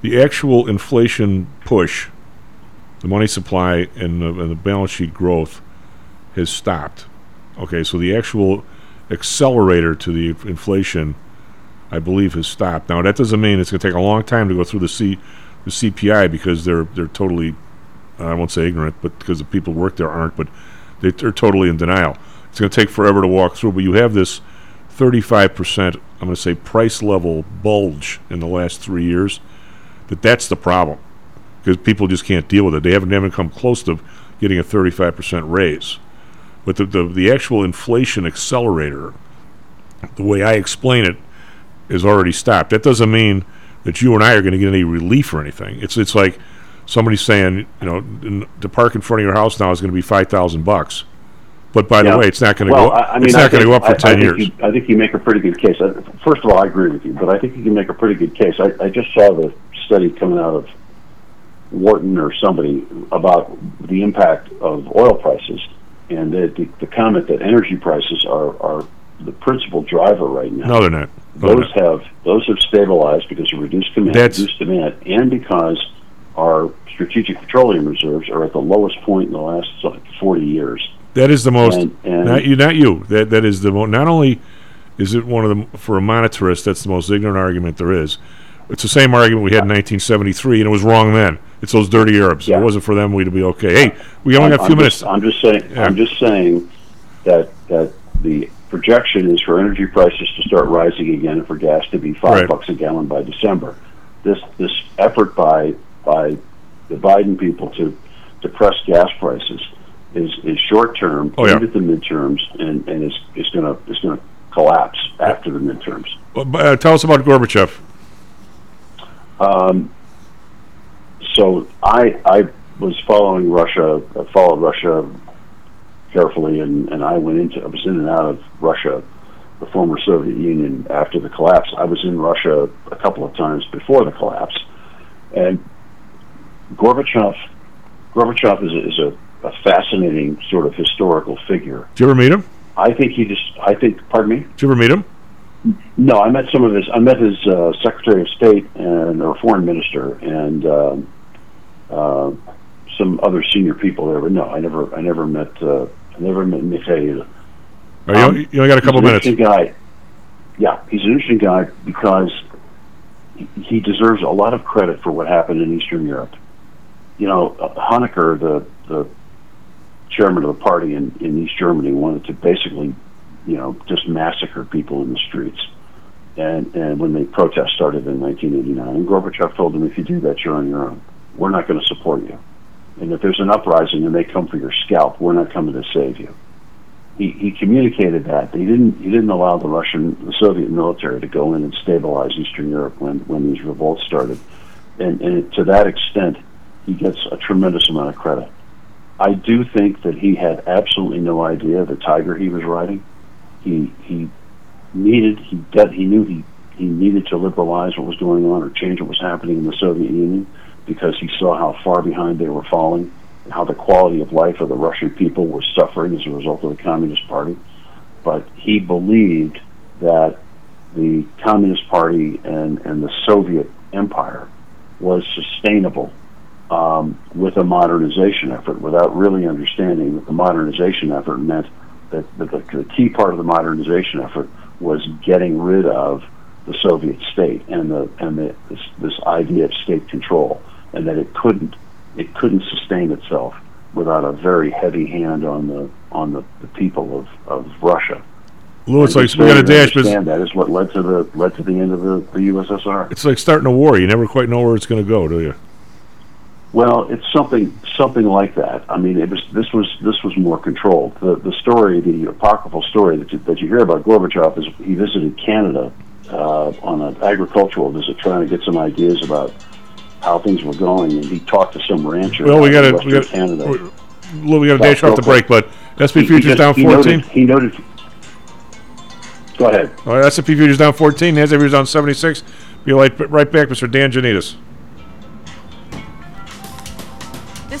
the actual inflation push, the money supply and the balance sheet growth has stopped? Okay, so the actual accelerator to the inflation, I believe, has stopped. Now that doesn't mean it's going to take a long time to go through the CPI because they're totally, I won't say ignorant, but because the people who work there aren't, but they're totally in denial. It's going to take forever to walk through, but you have this 35%, I'm going to say, price level bulge in the last 3 years. That's the problem because people just can't deal with it. They haven't come close to getting a 35% raise. But the actual inflation accelerator, the way I explain it, is already stopped. That doesn't mean that you and I are going to get any relief or anything. It's like somebody saying, you know, the park in front of your house now is going to be $5,000. But by the way, it's not going to go. It's not going to go up for 10 years. I think you make a pretty good case. First of all, I agree with you, but I think you can make a pretty good case. I just saw the study coming out of Wharton or somebody about the impact of oil prices, and the comment that energy prices are the principal driver right now. No, they're not. Those have stabilized because of reduced demand, and because our strategic petroleum reserves are at the lowest point in the last 40 years. That is the most. And not you. That is the most. Not only is it one of the, for a monetarist, that's the most ignorant argument there is. It's the same argument we had in 1973, and it was wrong then. It's those dirty Arabs. Yeah. If it wasn't for them, we'd be okay. Hey, we only got a few minutes. I'm just saying that the projection is for energy prices to start rising again and for gas to be $5 a gallon by December. This effort by the Biden people to depress gas prices is short term, at the midterms, and it's going to collapse after the midterms. Well, tell us about Gorbachev. So I was following Russia. I followed Russia carefully, and I was in and out of Russia, the former Soviet Union, after the collapse. I was in Russia a couple of times before the collapse, and Gorbachev is a fascinating sort of historical figure. Did you ever meet him? Pardon me? Did you ever meet him? No, I met some of his. I met his Secretary of State or Foreign Minister and some other senior people there. But no, I never met Mikhail. You only got a couple minutes. Interesting guy. Yeah, he's an interesting guy because he deserves a lot of credit for what happened in Eastern Europe. You know, Honecker, the chairman of the party in East Germany, wanted to basically, you know, just massacre people in the streets. And when the protests started in 1989, and Gorbachev told them, if you do that, you're on your own. We're not going to support you. And if there's an uprising and they come for your scalp, we're not coming to save you. He communicated that. He didn't allow the Soviet military to go in and stabilize Eastern Europe when these revolts started. And to that extent, he gets a tremendous amount of credit. I do think that he had absolutely no idea the tiger he was riding. He needed to liberalize what was going on or change what was happening in the Soviet Union because he saw how far behind they were falling and how the quality of life of the Russian people was suffering as a result of the Communist Party. But he believed that the Communist Party and the Soviet Empire was sustainable with a modernization effort, without really understanding that the modernization effort meant that the key part of the modernization effort was getting rid of the Soviet state and this idea of state control, and that it couldn't sustain itself without a very heavy hand on the people of Russia. Lou, it's like we got a dash. That is what led to the end of the USSR. It's like starting a war; you never quite know where it's going to go, do you? Well, it's something like that. I mean, this was more controlled. The story, the apocryphal story that you hear about Gorbachev is he visited Canada on an agricultural visit, trying to get some ideas about how things were going, and he talked to some rancher. Well, we got to dash off the break, but S&P futures down 14. He noted. Go ahead. All right, S&P futures down 14. Nasdaq futures down 76. Be right back, Mr. Dan Janidis. This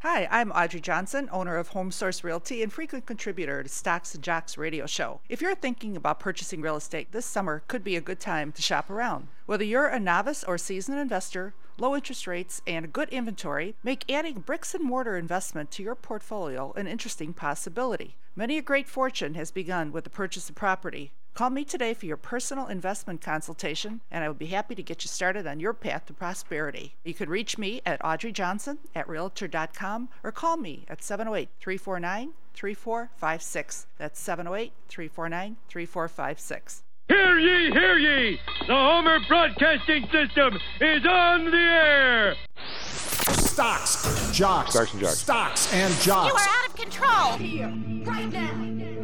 Hi, I'm Audrey Johnson, owner of Home Source Realty and frequent contributor to Stocks and Jocks radio show. If you're thinking about purchasing real estate this summer, could be a good time to shop around. Whether you're a novice or seasoned investor, low interest rates and good inventory make adding bricks and mortar investment to your portfolio an interesting possibility. Many a great fortune has begun with the purchase of property. Call me today for your personal investment consultation, and I would be happy to get you started on your path to prosperity. You can reach me at audreyjohnson@realtor.com or call me at 708-349-3456. That's 708-349-3456. Hear ye, hear ye! The Homer Broadcasting System is on the air! Stocks, jocks, stocks and jocks. Stocks and jocks. You are out of control! Right here, right now,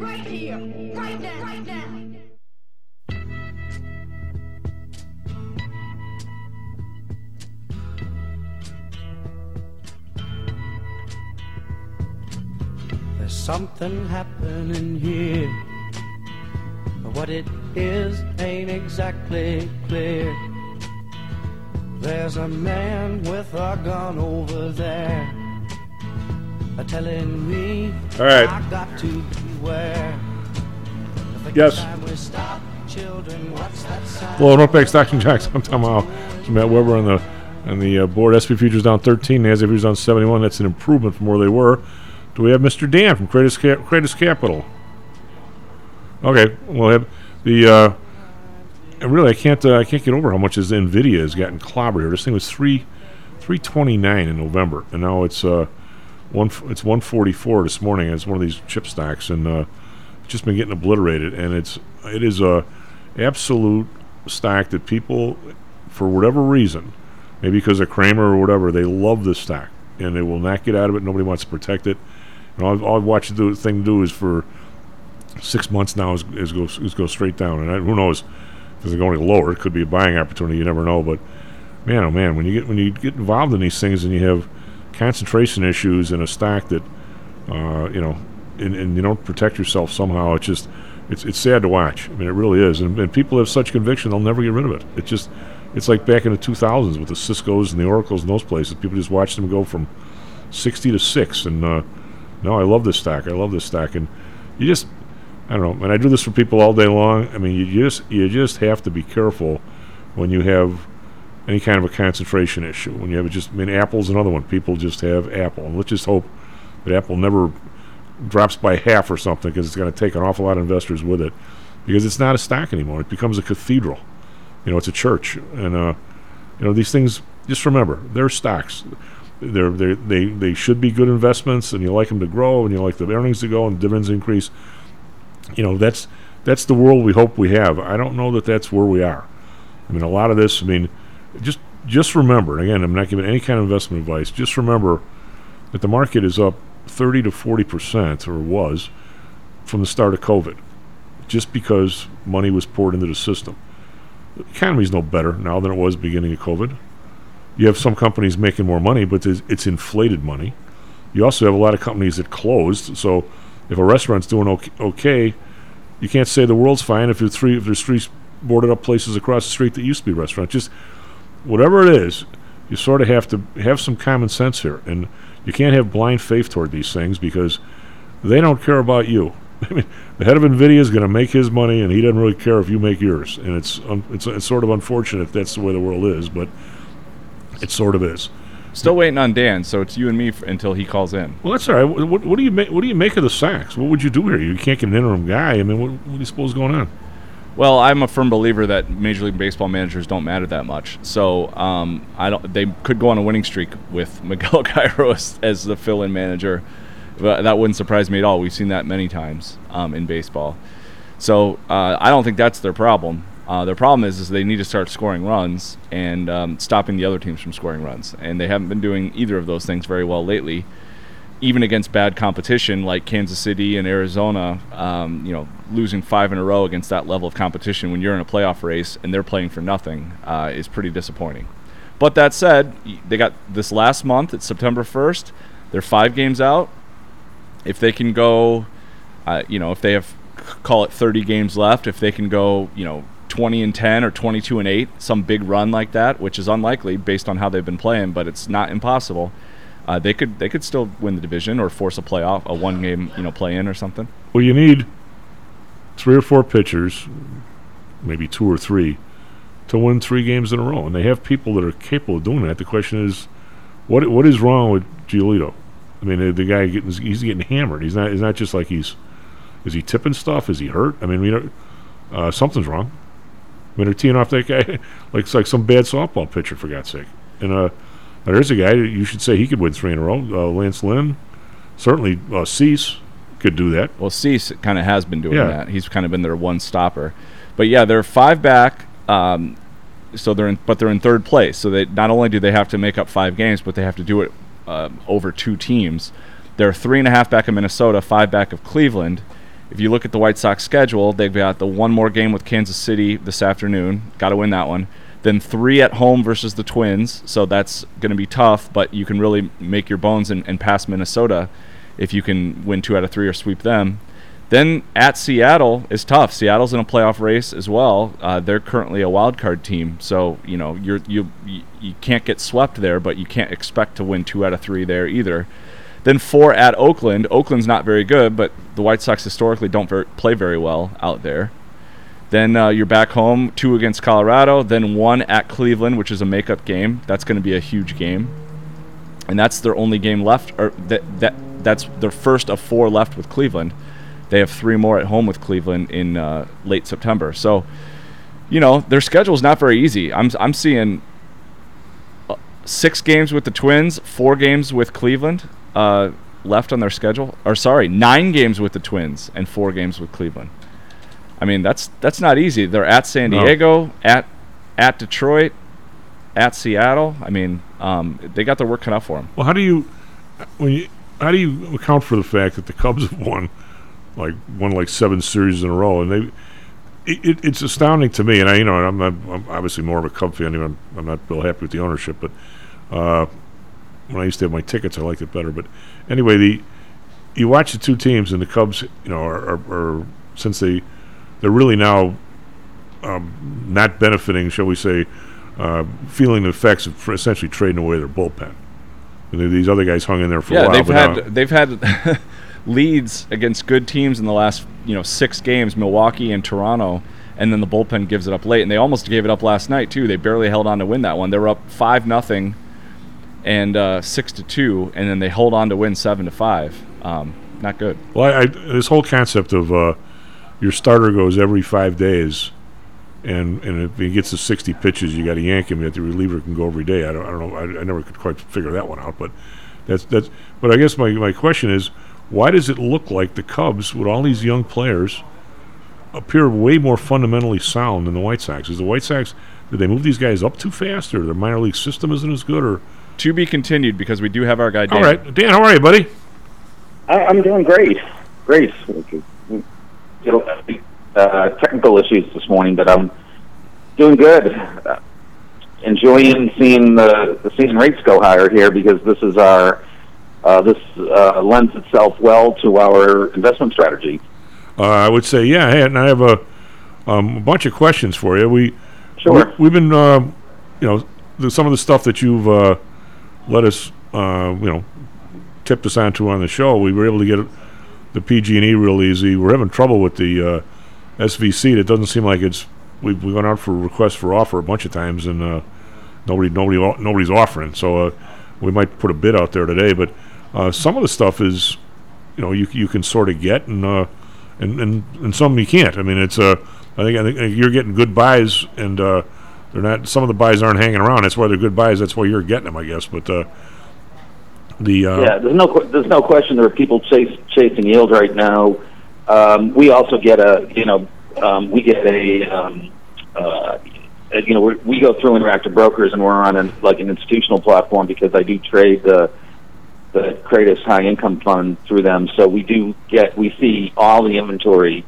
right here, right now, right now. There's something happening here, but what it is ain't exactly clear. There's a man with a gun over there telling me all right. I got to beware. Yes. Hello, Northbank Stocks and Jocks. I'm Tom Howell. It's Matt Weber on the board. SP futures down 13. NASDAQ futures down 71. That's an improvement from where they were. Do we have Mr. Dan from Kratos Capital? Okay, we'll have the. Really, I can't get over how much this Nvidia has gotten clobbered here. This thing was $329 in November, and now it's it's $144 this morning. It's one of these chip stocks, and it's just been getting obliterated. And it is a absolute stock that people, for whatever reason, maybe because of Cramer or whatever, they love this stock, and they will not get out of it. Nobody wants to protect it. And all I've watched the thing do is for 6 months now is go straight down. And who knows if it's going to lower? It could be a buying opportunity. You never know. But man, oh man, when you get involved in these things and you have concentration issues in a stock that and you don't protect yourself somehow, it's just it's sad to watch. I mean, it really is. And people have such conviction they'll never get rid of it. It's just it's like back in the 2000s with the Ciscos and the Oracles and those places. People just watched them go from 60 to 6 and. No, I love this stock. I love this stock, and you just—I don't know. And I do this for people all day long. I mean, you just have to be careful when you have any kind of a concentration issue. When you have Apple's another one. People just have Apple, and let's just hope that Apple never drops by half or something, because it's going to take an awful lot of investors with it, because it's not a stock anymore. It becomes a cathedral. You know, it's a church. And, these things, just remember, they're stocks. They should be good investments, and you like them to grow, and you like the earnings to go, and dividends increase. You know, that's the world we hope we have. I don't know that that's where we are. I mean, a lot of this, just remember, and again, I'm not giving any kind of investment advice, just remember that the market is up 30 to 40%, or was, from the start of COVID, just because money was poured into the system. The economy's no better now than it was beginning of COVID. You have some companies making more money, but it's inflated money. You also have a lot of companies that closed, so if a restaurant's doing okay, you can't say the world's fine if there's three boarded up places across the street that used to be restaurants. Just whatever it is, you sort of have to have some common sense here, and you can't have blind faith toward these things, because they don't care about you. I mean, the head of NVIDIA is going to make his money, and he doesn't really care if you make yours. And it's sort of unfortunate that's the way the world is, but it sort of is. Still waiting on Dan, so it's you and me until he calls in. Well, that's all right. What do you make of the Sox? What would you do here? You can't get an interim guy. I mean, what do you suppose is going on? Well, I'm a firm believer that Major League Baseball managers don't matter that much. So they could go on a winning streak with Miguel Cairo as the fill-in manager. But that wouldn't surprise me at all. We've seen that many times in baseball. So I don't think that's their problem. Their problem is they need to start scoring runs and stopping the other teams from scoring runs. And they haven't been doing either of those things very well lately, even against bad competition like Kansas City and Arizona. Losing five in a row against that level of competition when you're in a playoff race and they're playing for nothing is pretty disappointing. But that said, they got this last month. It's September 1st. They're 5 games out. If they can go, if they have, call it 30 games left, if they can go, 20-10 or 22-8, some big run like that, which is unlikely based on how they've been playing, but it's not impossible. They could still win the division or force a playoff, a one-game play-in or something. Well, you need 3 or 4 pitchers, maybe 2 or 3, to win 3 games in a row, and they have people that are capable of doing that. The question is, what is wrong with Giolito? I mean, the guy he's getting hammered. He's not. It's not just like is he tipping stuff? Is he hurt? I mean, something's wrong. I mean, they're teeing off that guy like it's like some bad softball pitcher, for God's sake. And there's a guy you should say he could win 3 in a row. Lance Lynn, certainly. Cease could do that. Well, Cease kind of has been doing that. He's kind of been their one stopper. But yeah, they're 5 back. So they're in third place. So they not only do they have to make up 5 games, but they have to do it over 2 teams. They're 3.5 back of Minnesota, 5 back of Cleveland. If you look at the White Sox schedule, they've got the one more game with Kansas City this afternoon. Got to win that one. Then 3 at home versus the Twins, so that's going to be tough, but you can really make your bones and pass Minnesota if you can win 2 out of 3 or sweep them. Then at Seattle is tough. Seattle's in a playoff race as well. They're currently a wild card team, so you can't get swept there, but you can't expect to win 2 out of 3 there either. Then 4 at Oakland. Oakland's not very good, but the White Sox historically don't play very well out there. Then you're back home, 2 against Colorado. Then 1 at Cleveland, which is a makeup game. That's going to be a huge game, and that's their only game left. Or that's their first of 4 left with Cleveland. They have 3 more at home with Cleveland in late September. So, their schedule is not very easy. I'm seeing 6 games with the Twins, 4 games with Cleveland left on their schedule. Or sorry, 9 games with the Twins and 4 games with Cleveland. I mean, that's not easy. They're at San Diego, at Detroit, at Seattle. I mean, they got their work cut out for them. Well, how do you account for the fact that the Cubs have won 7 series in a row, and it's astounding to me. And I'm obviously more of a Cub fan. I'm not real happy with the ownership, but when I used to have my tickets, I liked it better. But anyway, you watch the 2 teams, and the Cubs, are since they're really now not benefiting, shall we say, feeling the effects of essentially trading away their bullpen. And these other guys hung in there for a while. They've had leads against good teams in the last 6 games, Milwaukee and Toronto, and then the bullpen gives it up late, and they almost gave it up last night too. They barely held on to win that one. They were up 5-0 and 6-2, and then they hold on to win 7-5. not good. Well, this whole concept of your starter goes every 5 days, and if he gets to 60 pitches, you got to yank him. Yet the reliever can go every day. I don't know. I never could quite figure that one out. But that's. But I guess my question is, why does it look like the Cubs with all these young players appear way more fundamentally sound than the White Sox? Is the White Sox, did they move these guys up too fast, or their minor league system isn't as good, or? To be continued, because we do have our guy Dan. All right, Dan, how are you, buddy? I'm doing great. Great. Technical issues this morning, but I'm doing good. Enjoying seeing the season rates go higher here, because this is our this lends itself well to our investment strategy. I would say, yeah. Hey, and I have a bunch of questions for you. We've been, some of the stuff that you've let us, tipped us onto on the show. We were able to get the PG&E real easy. We're having trouble with the SVC. It doesn't seem like it's. We went out for requests for offer a bunch of times, and nobody's offering. So we might put a bid out there today. But some of the stuff is, you can sort of get, and some you can't. I mean, it's I think you're getting good buys, and they're not. Some of the buys aren't hanging around. That's why they're good buys. That's why you're getting them, I guess. But there's no question there are people chasing yield right now. We also get we go through Interactive Brokers, and we're on an institutional platform, because I do trade the Kratos High Income Fund through them. So we see all the inventory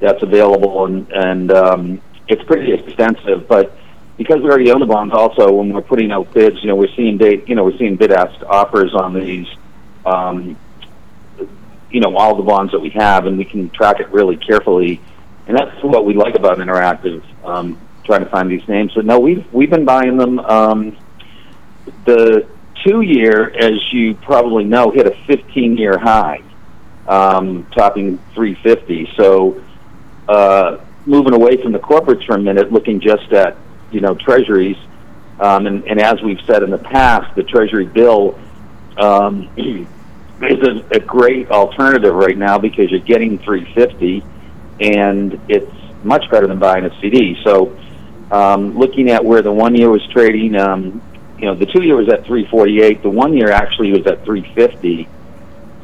that's available, and it's pretty extensive. But because we already own the bonds, also when we're putting out bids, we're seeing bid-ask offers on these, all the bonds that we have, and we can track it really carefully. And that's what we like about Interactive, trying to find these names. So no, we've been buying them. The 2-year, as you probably know, hit a 15-year high, topping 350. So moving away from the corporates for a minute, looking just at treasuries, and as we've said in the past, the treasury bill is a great alternative right now, because you're getting 350, and it's much better than buying a CD. So looking at where the 1-year was trading, the 2-year was at 348, the 1-year actually was at 350.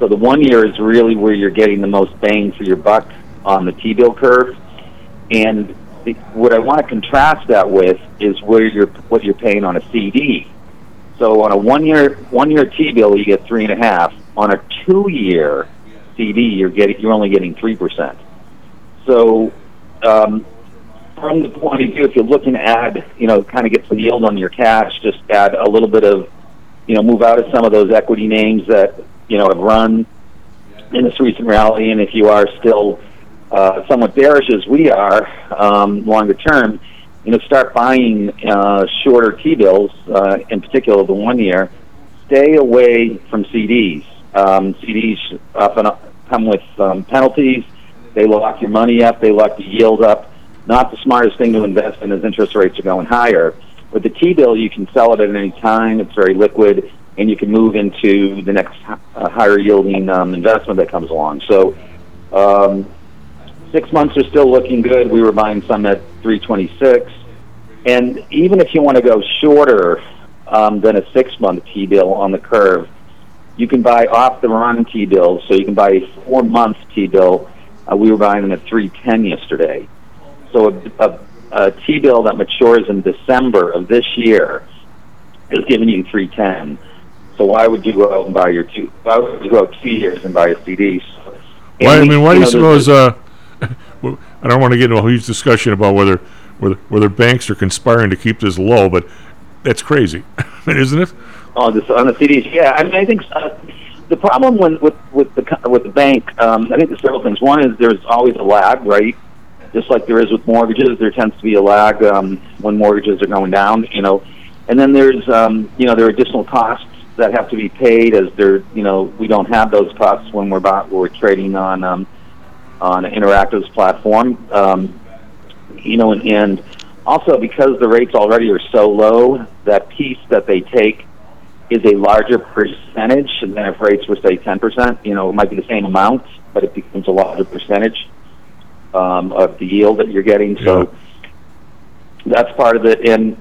So the 1-year is really where you're getting the most bang for your buck on the T-bill curve. And what I want to contrast that with is what you're paying on a CD. So on a one year T-bill, you get 3.5. On a 2-year CD, you're only getting 3%. So from the point of view, if you're looking to add, kind of get some yield on your cash, just add a little bit of, move out of some of those equity names that have run in this recent rally, and if you are still somewhat bearish as we are, longer term, start buying shorter T-bills, in particular the 1-year. Stay away from CDs. CDs often come with penalties. They lock your money up. They lock the yield up. Not the smartest thing to invest in as interest rates are going higher. With the T-bill, you can sell it at any time. It's very liquid, and you can move into the next higher-yielding investment that comes along. So 6 months are still looking good. We were buying some at 326. And even if you want to go shorter than a 6-month T-bill on the curve, you can buy off-the-run T-bills. So you can buy a 4-month T-bill. We were buying them at 310 yesterday. So a T-bill that matures in December of this year is giving you 310. So why would you go out and buy your why would you go out 2 years and buy a CD? Why do you suppose... I don't want to get into a huge discussion about whether banks are conspiring to keep this low, but that's crazy, isn't it? On the CDs, yeah. I mean, I think the problem with the bank, I think there's several things. One is there's always a lag, right? Just like there is with mortgages, there tends to be a lag when mortgages are going down, And then there's, there are additional costs that have to be paid, as there, we don't have those costs when we're trading on Interactive's platform, and also because the rates already are so low, that piece that they take is a larger percentage than if rates were, say, 10%. You know, it might be the same amount, but it becomes a larger percentage of the yield that you're getting. Yeah. So that's part of it. And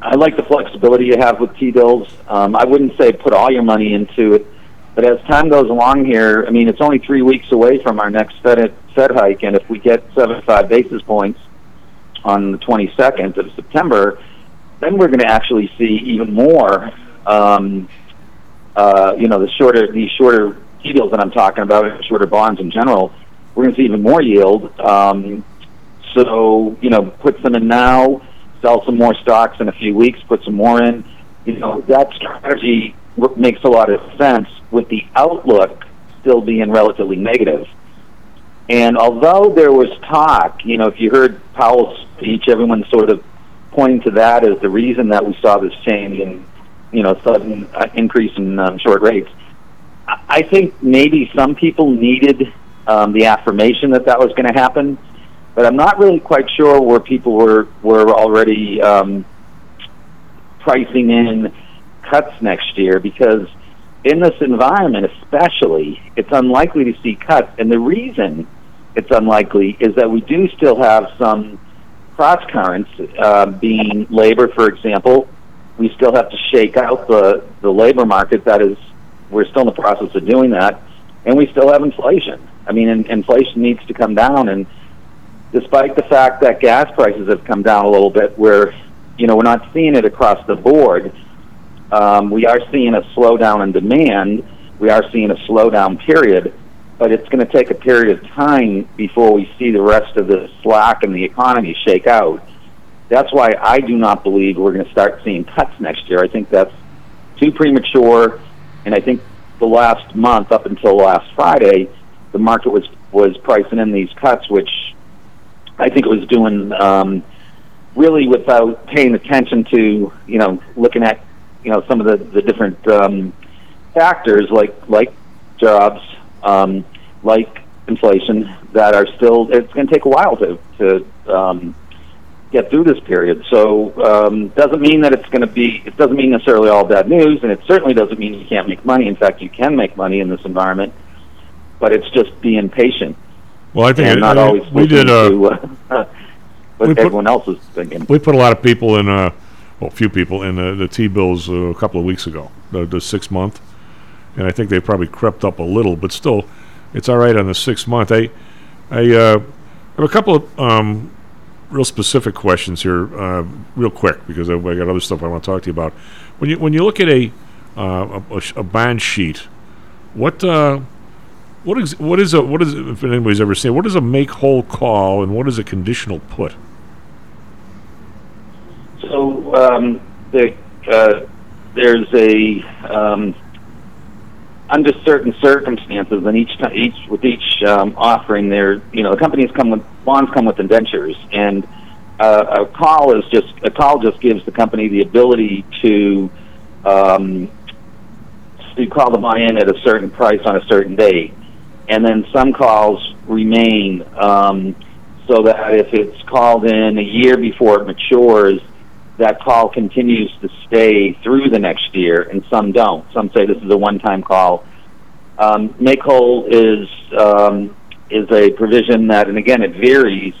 I like the flexibility you have with T-bills. I wouldn't say put all your money into it, but as time goes along here, I mean, it's only 3 weeks away from our next Fed hike, and if we get 75 basis points on the 22nd of September, then we're going to actually see even more, these shorter T-bills that I'm talking about, shorter bonds in general, we're going to see even more yield. So, you know, put some in now, sell some more stocks in a few weeks, put some more in. You know, that strategy makes a lot of sense with the outlook still being relatively negative. And although there was talk, you know, if you heard Powell's speech, everyone sort of pointing to that as the reason that we saw this change in, you know, sudden increase in short rates. I think maybe some people needed the affirmation that was going to happen, but I'm not really quite sure where people were already pricing in cuts next year, because in this environment especially, it's unlikely to see cuts. And the reason it's unlikely is that we do still have some cross-currents, being labor, for example. We still have to shake out the labor market. That is, we're still in the process of doing that. And we still have inflation. I mean, inflation needs to come down. And despite the fact that gas prices have come down a little bit, we're not seeing it across the board. We are seeing a slowdown in demand. We are seeing a slowdown, period. But it's going to take a period of time before we see the rest of the slack in the economy shake out. That's why I do not believe we're going to start seeing cuts next year. I think that's too premature. And I think the last month, up until last Friday, the market was pricing in these cuts, which I think it was doing really without paying attention to, you know, looking at, you know, some of the different factors like jobs, like inflation, that are still, it's going to take a while to get through this period. So doesn't mean that it doesn't mean necessarily all bad news, and it certainly doesn't mean you can't make money. In fact, you can make money in this environment, but it's just being patient. Well, I think everyone else is thinking. We put a lot of people in a few people in the T-bills a couple of weeks ago, the 6 month, and I think they probably crept up a little, but still, it's all right on the 6 month. I have a couple of real specific questions here, real quick, because I got other stuff I want to talk to you about. When you look at a bond sheet, what is if anybody's ever seen, what is a make whole call and what is a conditional put? So there's a under certain circumstances, and each offering, the companies bonds come with indentures, and a call just gives the company the ability to call the bond in at a certain price on a certain date, and then some calls remain so that if it's called in a year before it matures, that call continues to stay through the next year, and some don't. Some say this is a one-time call. Make whole is a provision that, and again, it varies,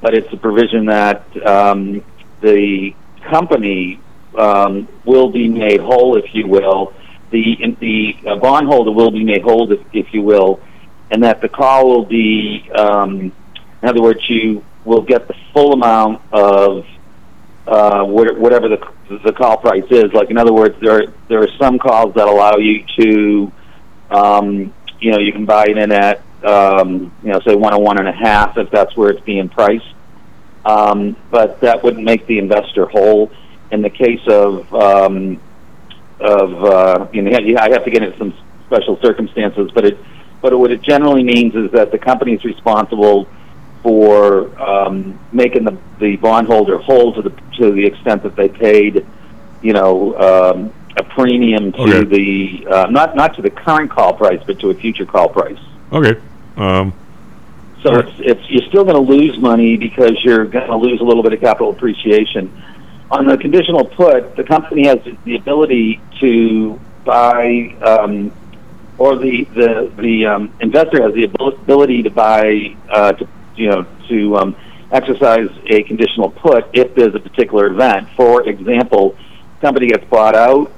but it's a provision that the company will be made whole, if you will. The bondholder will be made whole, if you will, and that the call will be, in other words, you will get the full amount of whatever the call price is. Like, in other words, there are some calls that allow you to, you can buy it in at, say 101.5 if that's where it's being priced. But that wouldn't make the investor whole. In the case I have to get into some special circumstances, but what it generally means is that the company is responsible for making the bondholder whole to the extent that they paid, a premium to the not to the current call price, but to a future call price. Okay. So it's you're still going to lose money because you're going to lose a little bit of capital appreciation On the conditional put, the company has the ability to buy, or the investor has the ability to buy, to exercise a conditional put if there's a particular event. For example, company gets bought out,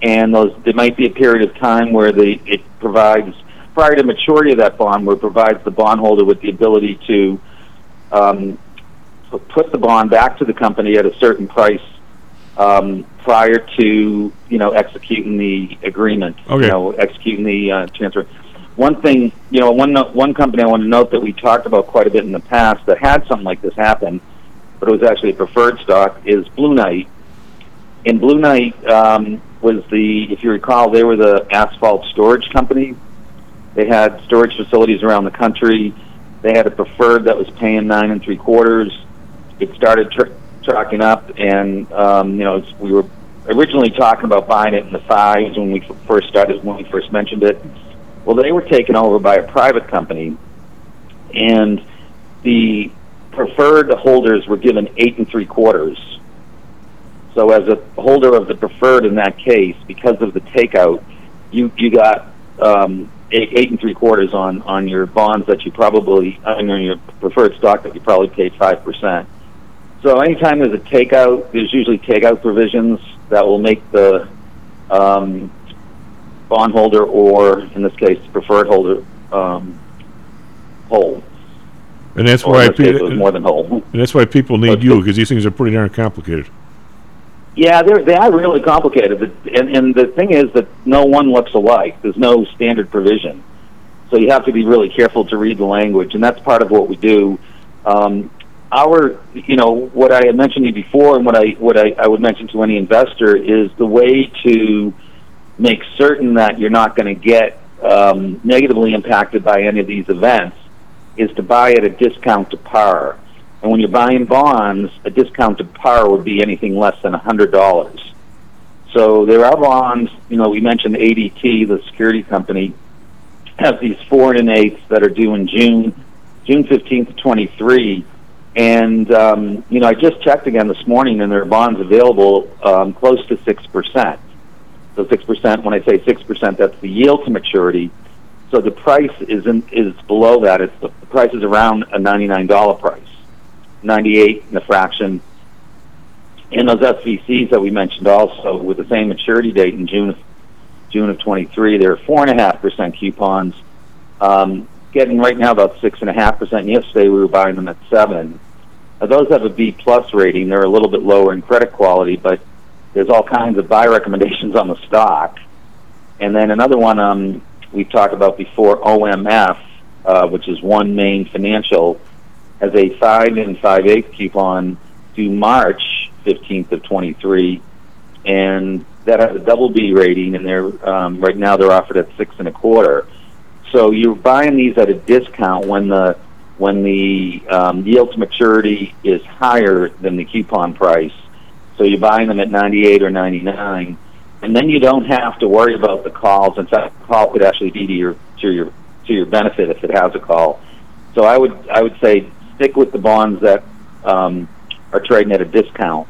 and there might be a period of time where it provides, prior to maturity of that bond, where it provides the bondholder with the ability to put the bond back to the company at a certain price prior to executing the agreement, okay. Executing the transfer. One thing, one company I want to note that we talked about quite a bit in the past that had something like this happen, but it was actually a preferred stock, is Blue Knight. And Blue Knight if you recall, they were the asphalt storage company. They had storage facilities around the country. They had a preferred that was paying 9.75%. It started talking up, and we were originally talking about buying it in the 5s when we first started, when we first mentioned it. Well, they were taken over by a private company, and the preferred holders were given 8.75%. So, as a holder of the preferred in that case, because of the takeout, you got 8.75% on your bonds that you probably, on your preferred stock that you probably paid 5%. So, anytime there's a takeout, there's usually takeout provisions that will make the bondholder, or in this case, preferred holder, whole. And that's why more than whole. And that's why people need you, because these things are pretty darn complicated. Yeah, they are really complicated, and the thing is that no one looks alike. There's no standard provision, so you have to be really careful to read the language, and that's part of what we do. What I had mentioned to you before, and what I would mention to any investor is the way to make certain that you're not going to get negatively impacted by any of these events is to buy at a discount to par. And when you're buying bonds, a discount to par would be anything less than $100. So there are bonds, we mentioned ADT, the security company, has these 4.125% that are due in June 15th, 23. And, I just checked again this morning, and there are bonds available close to 6%. So 6%, when I say 6%, that's the yield to maturity. So the price is below that. The price is around a $99 price. 98 and a fraction. And those SVCs that we mentioned also with the same maturity date in June of 23, they're 4.5% coupons, getting right now about 6.5%. Yesterday we were buying them at 7%. Now those have a B+ rating. They're a little bit lower in credit quality, but there's all kinds of buy recommendations on the stock. And then another one we've talked about before, OMF, which is One Main Financial, has a 5 5/8% coupon due March 15th of 23, and that has a BB rating, and they're right now they're offered at 6.25%. So you're buying these at a discount when the yield to maturity is higher than the coupon price. So you're buying them at 98 or 99, and then you don't have to worry about the calls. In fact, the call could actually be to your benefit if it has a call. So I would say, stick with the bonds that are trading at a discount,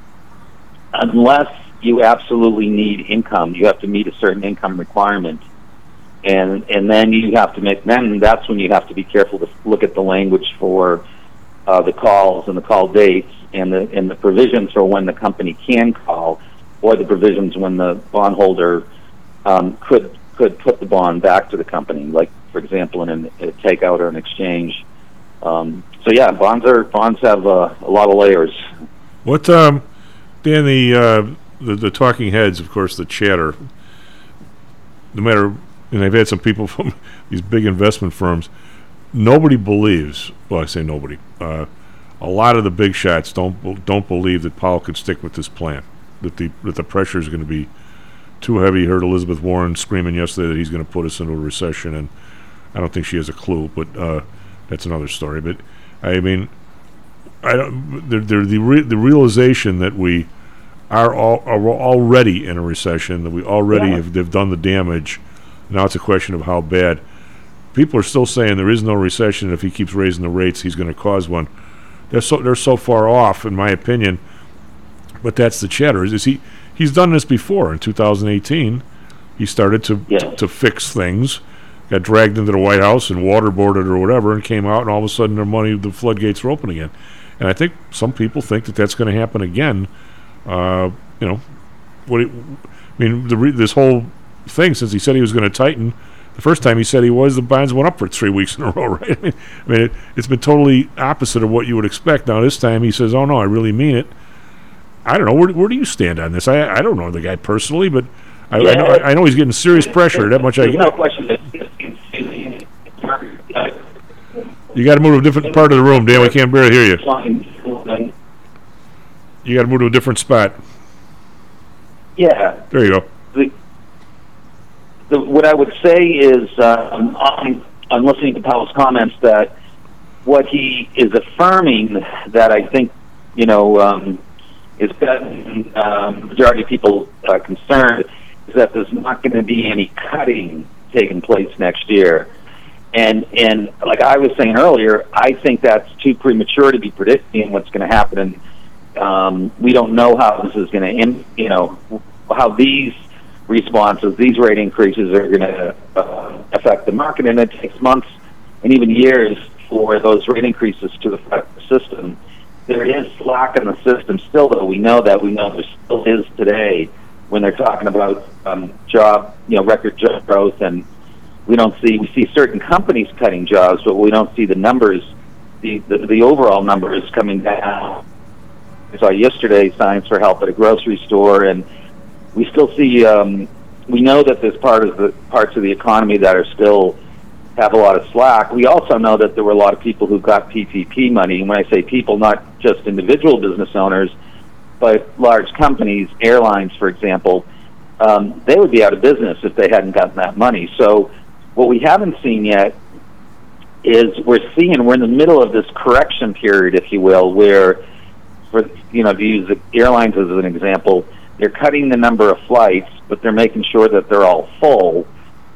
unless you absolutely need income. You have to meet a certain income requirement, and then you have to make. Then that's when you have to be careful to look at the language for the calls and the call dates and the provisions for when the company can call, or the provisions when the bondholder could put the bond back to the company, like for example in a takeout or an exchange. So yeah, bonds have a lot of layers. What, Dan, the talking heads, of course, the chatter. No matter, and I've had some people from these big investment firms. Nobody believes. Well, I say nobody. A lot of the big shots don't believe that Powell could stick with this plan. That the pressure is going to be too heavy. You heard Elizabeth Warren screaming yesterday that he's going to put us into a recession, and I don't think she has a clue, but. That's another story, but I mean, the realization that we are already in a recession, that we already have done the damage. Now it's a question of how bad. People are still saying there is no recession. If he keeps raising the rates, he's going to cause one. They're so far off, in my opinion, But that's the chatter. Is he? He's done this before in 2018. He started to fix things, got dragged into the White House and waterboarded or whatever, and came out, and all of a sudden the floodgates were open again. And I think some people think that that's going to happen again. This whole thing, since he said he was going to tighten, the first time he said he was, the bonds went up for 3 weeks in a row, right? I mean it's been totally opposite of what you would expect. Now this time he says, oh no, I really mean it. I don't know. Where do you stand on this? I don't know the guy personally, but I know he's getting serious pressure. That much I get. No question. You got to move to a different part of the room, Dan. We can't barely hear you. You got to move to a different spot. Yeah. There you go. What I would say is, I'm listening to Powell's comments, that what he is affirming that I think, has gotten the majority of people concerned, is that there's not going to be any cutting taking place next year. And like I was saying earlier, I think that's too premature to be predicting what's going to happen. And we don't know how this is going to end, how these responses, these rate increases are going to affect the market. And it takes months and even years for those rate increases to affect the system. There is slack in the system still, though. We know there still is today when they're talking about record job growth, and we see certain companies cutting jobs, but we don't see the numbers, the overall numbers coming down. I saw yesterday signs for help at a grocery store, and we still see. We know that there's parts of the economy that are still have a lot of slack. We also know that there were a lot of people who got PPP money, and when I say people, not just individual business owners, but large companies, airlines, for example, they would be out of business if they hadn't gotten that money. So what we haven't seen yet is we're in the middle of this correction period, if you will, where, if you use the airlines as an example, they're cutting the number of flights, but they're making sure that they're all full.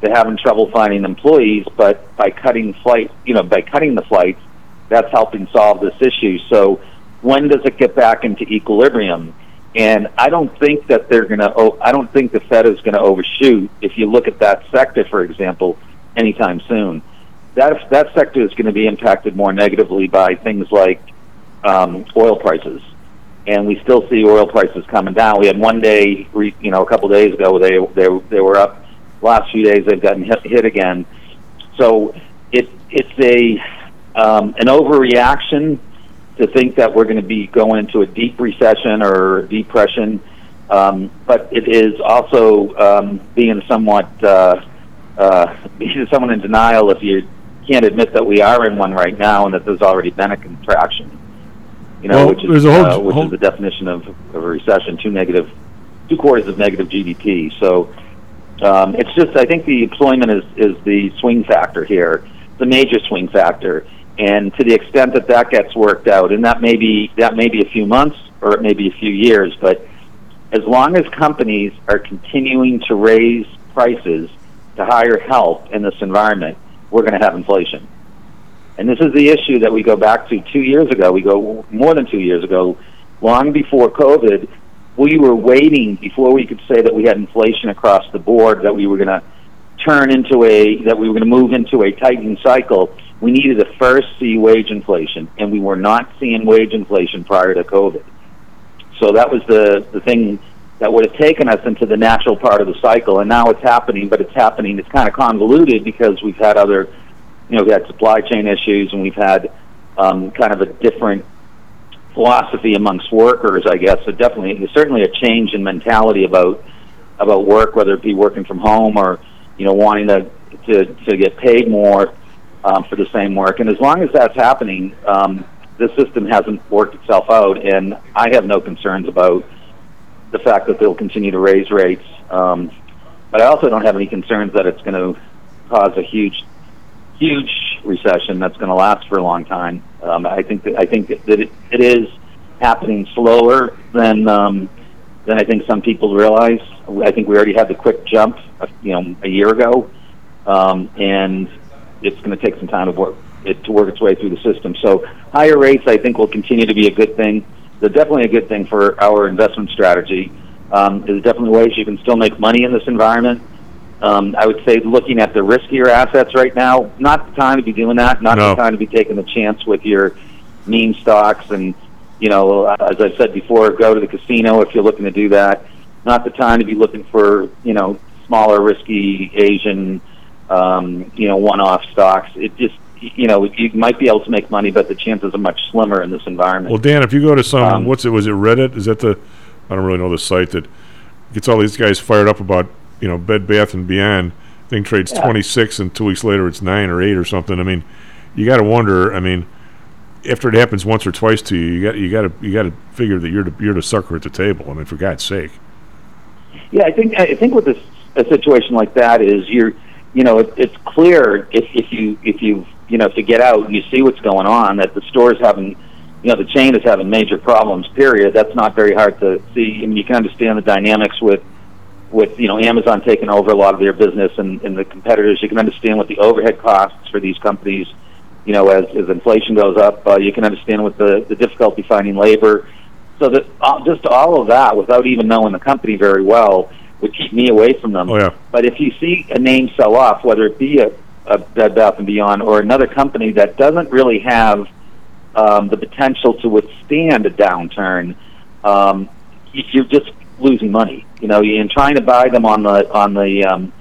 They're having trouble finding employees, but by cutting the flights, that's helping solve this issue. So when does it get back into equilibrium? And I don't think that I don't think the Fed is going to overshoot, if you look at that sector, for example, anytime soon. That sector is going to be impacted more negatively by things like oil prices. And we still see oil prices coming down. We had one day, a couple days ago, they were up. Last few days they've gotten hit again, so it's a an overreaction to think that we're going to be going into a deep recession or depression, but it is also being somewhat being someone in denial if you can't admit that we are in one right now and that there's already been a contraction. Which is the definition of a recession: two quarters of negative GDP. So. It's just, I think the employment is the swing factor here, the major swing factor, and to the extent that gets worked out, and that may be a few months or it may be a few years, but as long as companies are continuing to raise prices to hire help in this environment, we're going to have inflation. And this is the issue that we go back to 2 years ago. We go more than 2 years ago, long before COVID. We were waiting before we could say that we had inflation across the board, that we were going to move into a tightening cycle. We needed to first see wage inflation, and we were not seeing wage inflation prior to COVID. So that was the thing that would have taken us into the natural part of the cycle, and now it's happening, but it's happening. It's kind of convoluted because we've had we had supply chain issues, and we've had kind of a different philosophy amongst workers, I guess. So certainly a change in mentality about work, whether it be working from home or wanting to get paid more for the same work. And as long as that's happening, this system hasn't worked itself out, and I have no concerns about the fact that they'll continue to raise rates. But I also don't have any concerns that it's going to cause a huge recession that's going to last for a long time. I think that it is happening slower than I think some people realize. I think we already had the quick jump, a year ago, and it's going to take some time to work its way through the system. So higher rates, I think, will continue to be a good thing. that's definitely a good thing for our investment strategy. There's definitely ways you can still make money in this environment. I would say looking at the riskier assets right now, not the time to be doing that, not the time to be taking a chance with your meme stocks. And, you know, as I said before, go to the casino if you're looking to do that. Not the time to be looking for, you know, smaller, risky Asian, you know, one-off stocks. It just, you know, you might be able to make money, but the chances are much slimmer in this environment. Well, Dan, if you go to some, Reddit? Is that the, I don't really know the site that gets all these guys fired up about, you know, Bed Bath & Beyond. Thing trades 26, and 2 weeks later it's 9 or 8 or something. I mean, you got to wonder, I mean, after it happens once or twice to you, you got to figure that you're the sucker at the table. I mean, for God's sake. Yeah, I think with a situation like that is it's clear if you get out and you see what's going on, that the store's having, you know, the chain is having major problems, period. That's not very hard to see. I mean, you can understand the dynamics with you know, Amazon taking over a lot of their business and the competitors. You can understand what the overhead costs for these companies, you know, as inflation goes up. You can understand what the difficulty finding labor. So that just all of that, without even knowing the company very well, would keep me away from them. Oh, yeah. But if you see a name sell off, whether it be a Bed Bath & Beyond or another company that doesn't really have the potential to withstand a downturn, you're just losing money. You know, in trying to buy them on the you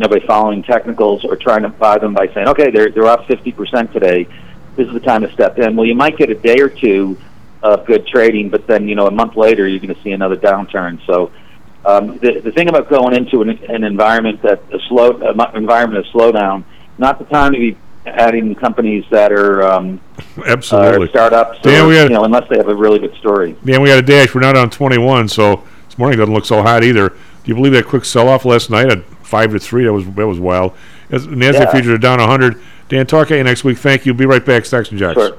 know, by following technicals, or trying to buy them by saying, okay, they're up 50% today. This is the time to step in. Well, you might get a day or two of good trading, but then, you know, a month later you're going to see another downturn. So the thing about going into an environment that environment of slowdown, not the time to be adding companies that are absolutely are startups. Dan, unless they have a really good story. Dan, we had a dash. We're not on 21, so this morning doesn't look so hot either. Do you believe that quick sell-off last night at 5-3? That was wild. Nasdaq futures are down 100. Dan, talk to you next week. Thank you. Be right back. Stocks and Jocks. Sure.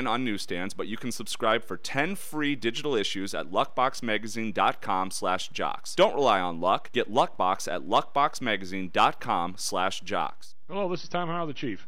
on newsstands, but you can subscribe for 10 free digital issues at luckboxmagazine.com/jocks. Don't rely on luck. Get Luckbox at luckboxmagazine.com/jocks. Hello, this is Tom Howell, the Chief.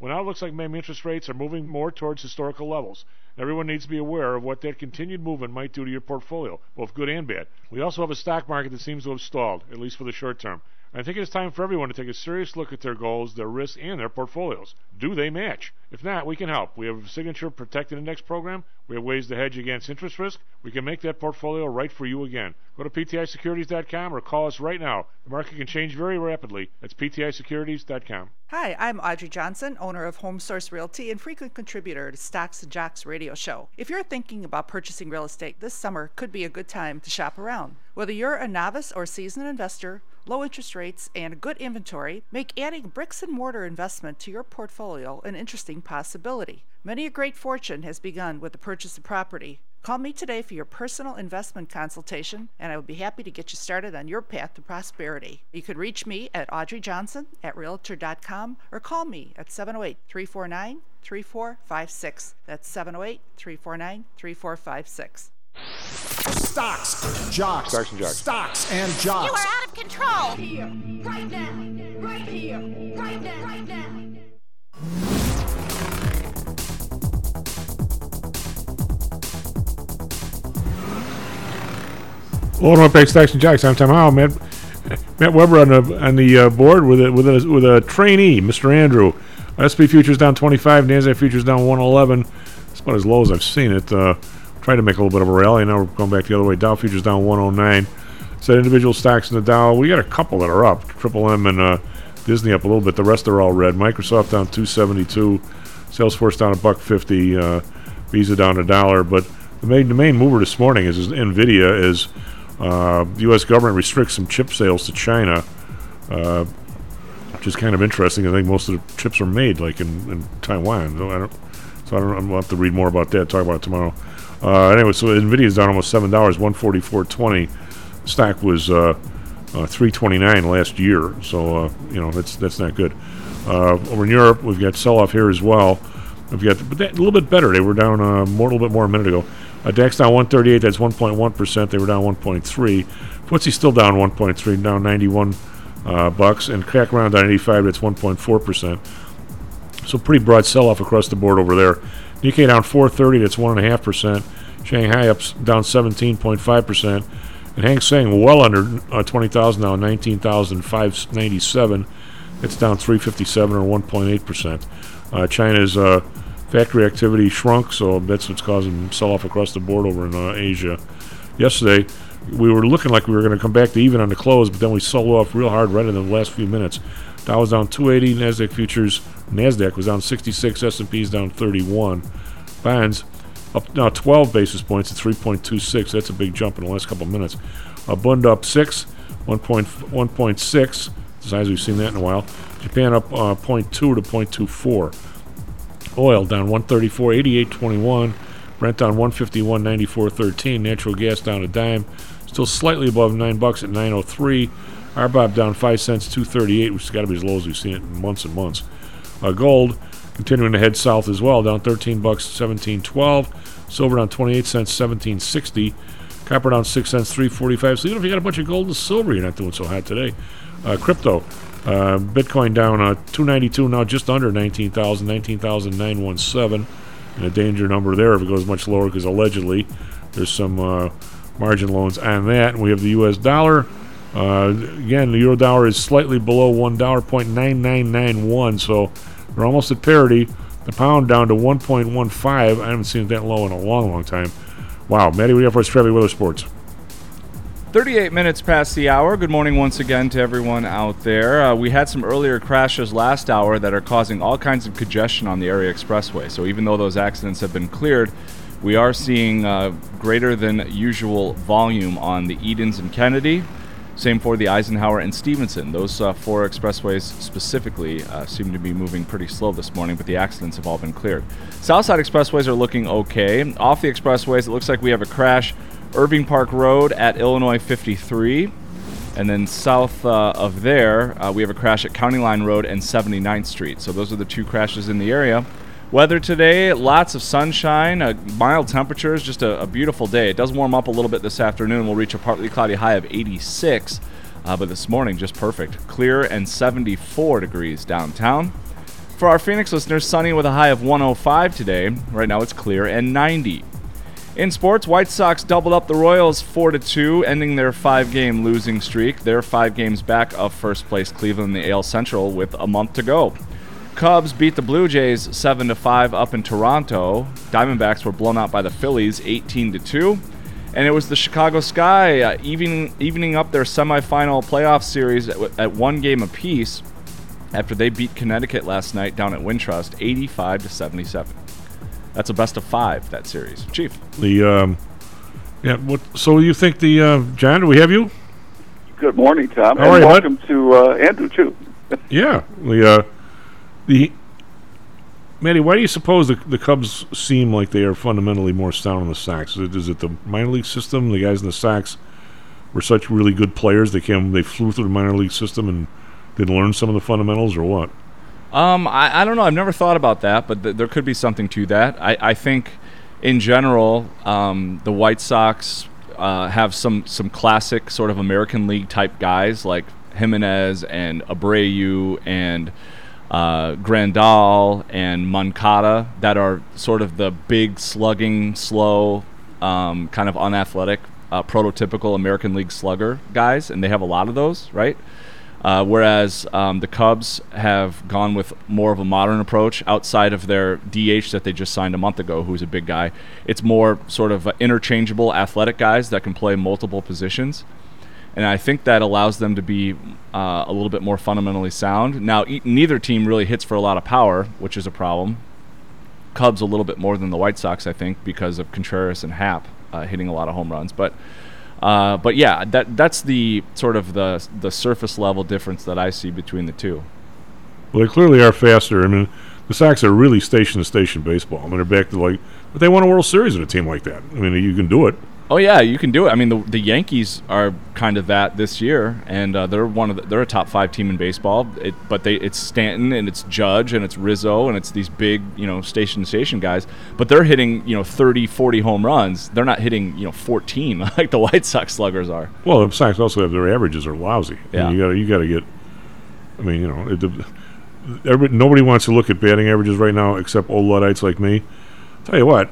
Well, now it looks like maybe interest rates are moving more towards historical levels. Everyone needs to be aware of what that continued movement might do to your portfolio, both good and bad. We also have a stock market that seems to have stalled, at least for the short term. I think it's time for everyone to take a serious look at their goals, their risks, and their portfolios. Do they match? If not, we can help. We have a signature protected index program. We have ways to hedge against interest risk. We can make that portfolio right for you again. Go to ptisecurities.com or call us right now. The market can change very rapidly. That's ptisecurities.com. Hi, I'm Audrey Johnson, owner of Home Source Realty and frequent contributor to Stocks and Jocks radio show. If you're thinking about purchasing real estate this summer, could be a good time to shop around. Whether you're a novice or seasoned investor, low interest rates and good inventory make adding bricks and mortar investment to your portfolio an interesting possibility. Many a great fortune has begun with the purchase of property. Call me today for your personal investment consultation, and I would be happy to get you started on your path to prosperity. You can reach me at audreyjohnson@realtor.com or call me at 708-349-3456. That's 708-349-3456. Stocks, jocks, stocks and jocks. Stocks and jocks. You are out of control. Right here, right now, right here, right now, right now. Welcome back, Stocks and Jocks. I'm Tom Howell. Matt Weber on the board with a trainee, Mr. Andrew. S&P futures down 25, Nasdaq futures down 111. It's about as low as I've seen it. Tried to make a little bit of a rally. Now we're going back the other way. Dow futures down 109. So individual stocks in the Dow, we got a couple that are up. Triple M and Disney up a little bit. The rest are all red. Microsoft down 272. Salesforce down $1.50. Visa down $1. But the main mover this morning is NVIDIA is. The U.S. government restricts some chip sales to China, which is kind of interesting. I think most of the chips are made, like in Taiwan. I'm going to have to read more about that. Talk about it tomorrow. Anyway, so NVIDIA is down almost $7, $144.20. Stock was $329 last year, so that's not good. Over in Europe, we've got sell-off here as well. But a little bit better. They were down a little bit more a minute ago. DAX down 138, that's 1.1%. They were down 1.3. FTSE still down 1.3, down 91 bucks. And CAC round down 85, that's 1.4%. So pretty broad sell-off across the board over there. Nikkei down 430, that's 1.5%. Shanghai up down 17.5%. And Hang Seng well under 20,000 now, 19,597. That's down 357 or 1.8%. China's factory activity shrunk, so that's what's causing sell-off across the board over in Asia. Yesterday, we were looking like we were going to come back to even on the close, but then we sold off real hard right in the last few minutes. Dow was down 280, Nasdaq was down 66, S&P's down 31. Bonds up now 12 basis points to 3.26. That's a big jump in the last couple of minutes. Bund up 6, 1.6. As we've seen that in a while. Japan up 0.2 to 0.24. Oil down 134.88.21. Brent down 151.94.13. Natural gas down a dime. Still slightly above $9 at 9.03. RBOB down 5 cents, 2.38, which has got to be as low as we've seen it in months and months. Gold continuing to head south as well, down $13, 17.12. Silver down 28 cents, 17.60. Copper down 6 cents, 3.45. So even if you got a bunch of gold and silver, you're not doing so hot today. Crypto, Bitcoin down 292, now just under 19,000, 19,917, and a danger number there if it goes much lower because allegedly there's some margin loans on that. And we have the U.S. dollar. Again, the euro dollar is slightly below $1, 0.9991, so they're almost at parity. The pound down to 1.15. I haven't seen it that low in a long, long time. Wow. Maddie, what do you have for us? Travis Weather Sports. 38 minutes past the hour. Good morning once again to everyone out there. We had some earlier crashes last hour that are causing all kinds of congestion on the area expressway. So even though those accidents have been cleared, we are seeing greater than usual volume on the Edens and Kennedy. Same for the Eisenhower and Stevenson. Those four expressways specifically seem to be moving pretty slow this morning, but the accidents have all been cleared. Southside expressways are looking okay. Off the expressways, it looks like we have a crash. Irving Park Road at Illinois 53, and then south of there we have a crash at County Line Road and 79th Street. So those are the two crashes in the area. Weather today, lots of sunshine, mild temperatures, just a beautiful day. It does warm up a little bit this afternoon. We'll reach a partly cloudy high of 86, but this morning just perfect. Clear and 74 degrees downtown. For our Phoenix listeners, sunny with a high of 105 today. Right now it's clear and 90. In sports, White Sox doubled up the Royals 4-2, ending their 5-game losing streak. They're 5 games back of first place Cleveland in the AL Central with a month to go. Cubs beat the Blue Jays 7-5 up in Toronto. Diamondbacks were blown out by the Phillies 18-2. And it was the Chicago Sky evening up their semifinal playoff series at 1 game apiece after they beat Connecticut last night down at Wintrust 85-77. That's a best of 5, that series. Chief. So you think John, do we have you? Good morning, Tom. All and right, welcome to Andrew, too. Yeah. The Matty, why do you suppose the Cubs seem like they are fundamentally more sound on the Sox? Is it the minor league system? The guys in the Sox were such really good players they flew through the minor league system and they learned some of the fundamentals, or what? I don't know. I've never thought about that, but there could be something to that. I think in general, the White Sox have some classic sort of American League type guys like Jimenez and Abreu and Grandal and Moncada that are sort of the big slugging, slow, kind of unathletic, prototypical American League slugger guys, and they have a lot of those, right? Whereas the Cubs have gone with more of a modern approach outside of their DH that they just signed a month ago, who's a big guy. It's more sort of interchangeable athletic guys that can play multiple positions. And I think that allows them to be a little bit more fundamentally sound. Now, neither team really hits for a lot of power, which is a problem. Cubs a little bit more than the White Sox, I think, because of Contreras and Happ hitting a lot of home runs. But yeah, that's the sort of the surface level difference that I see between the two. Well, they clearly are faster. I mean, the Sox are really station-to-station baseball. I mean, they're back to but they won a World Series with a team like that. I mean, you can do it. Oh yeah, you can do it. I mean, the Yankees are kind of that this year, and they're a top 5 team in baseball. It's Stanton and it's Judge and it's Rizzo and it's these big station-to-station guys. But they're hitting 30, 40 home runs. They're not hitting 14 like the White Sox sluggers are. Well, the Sox also have their averages are lousy. Yeah. And you got to get. I mean, nobody wants to look at batting averages right now except old Luddites like me. Tell you what.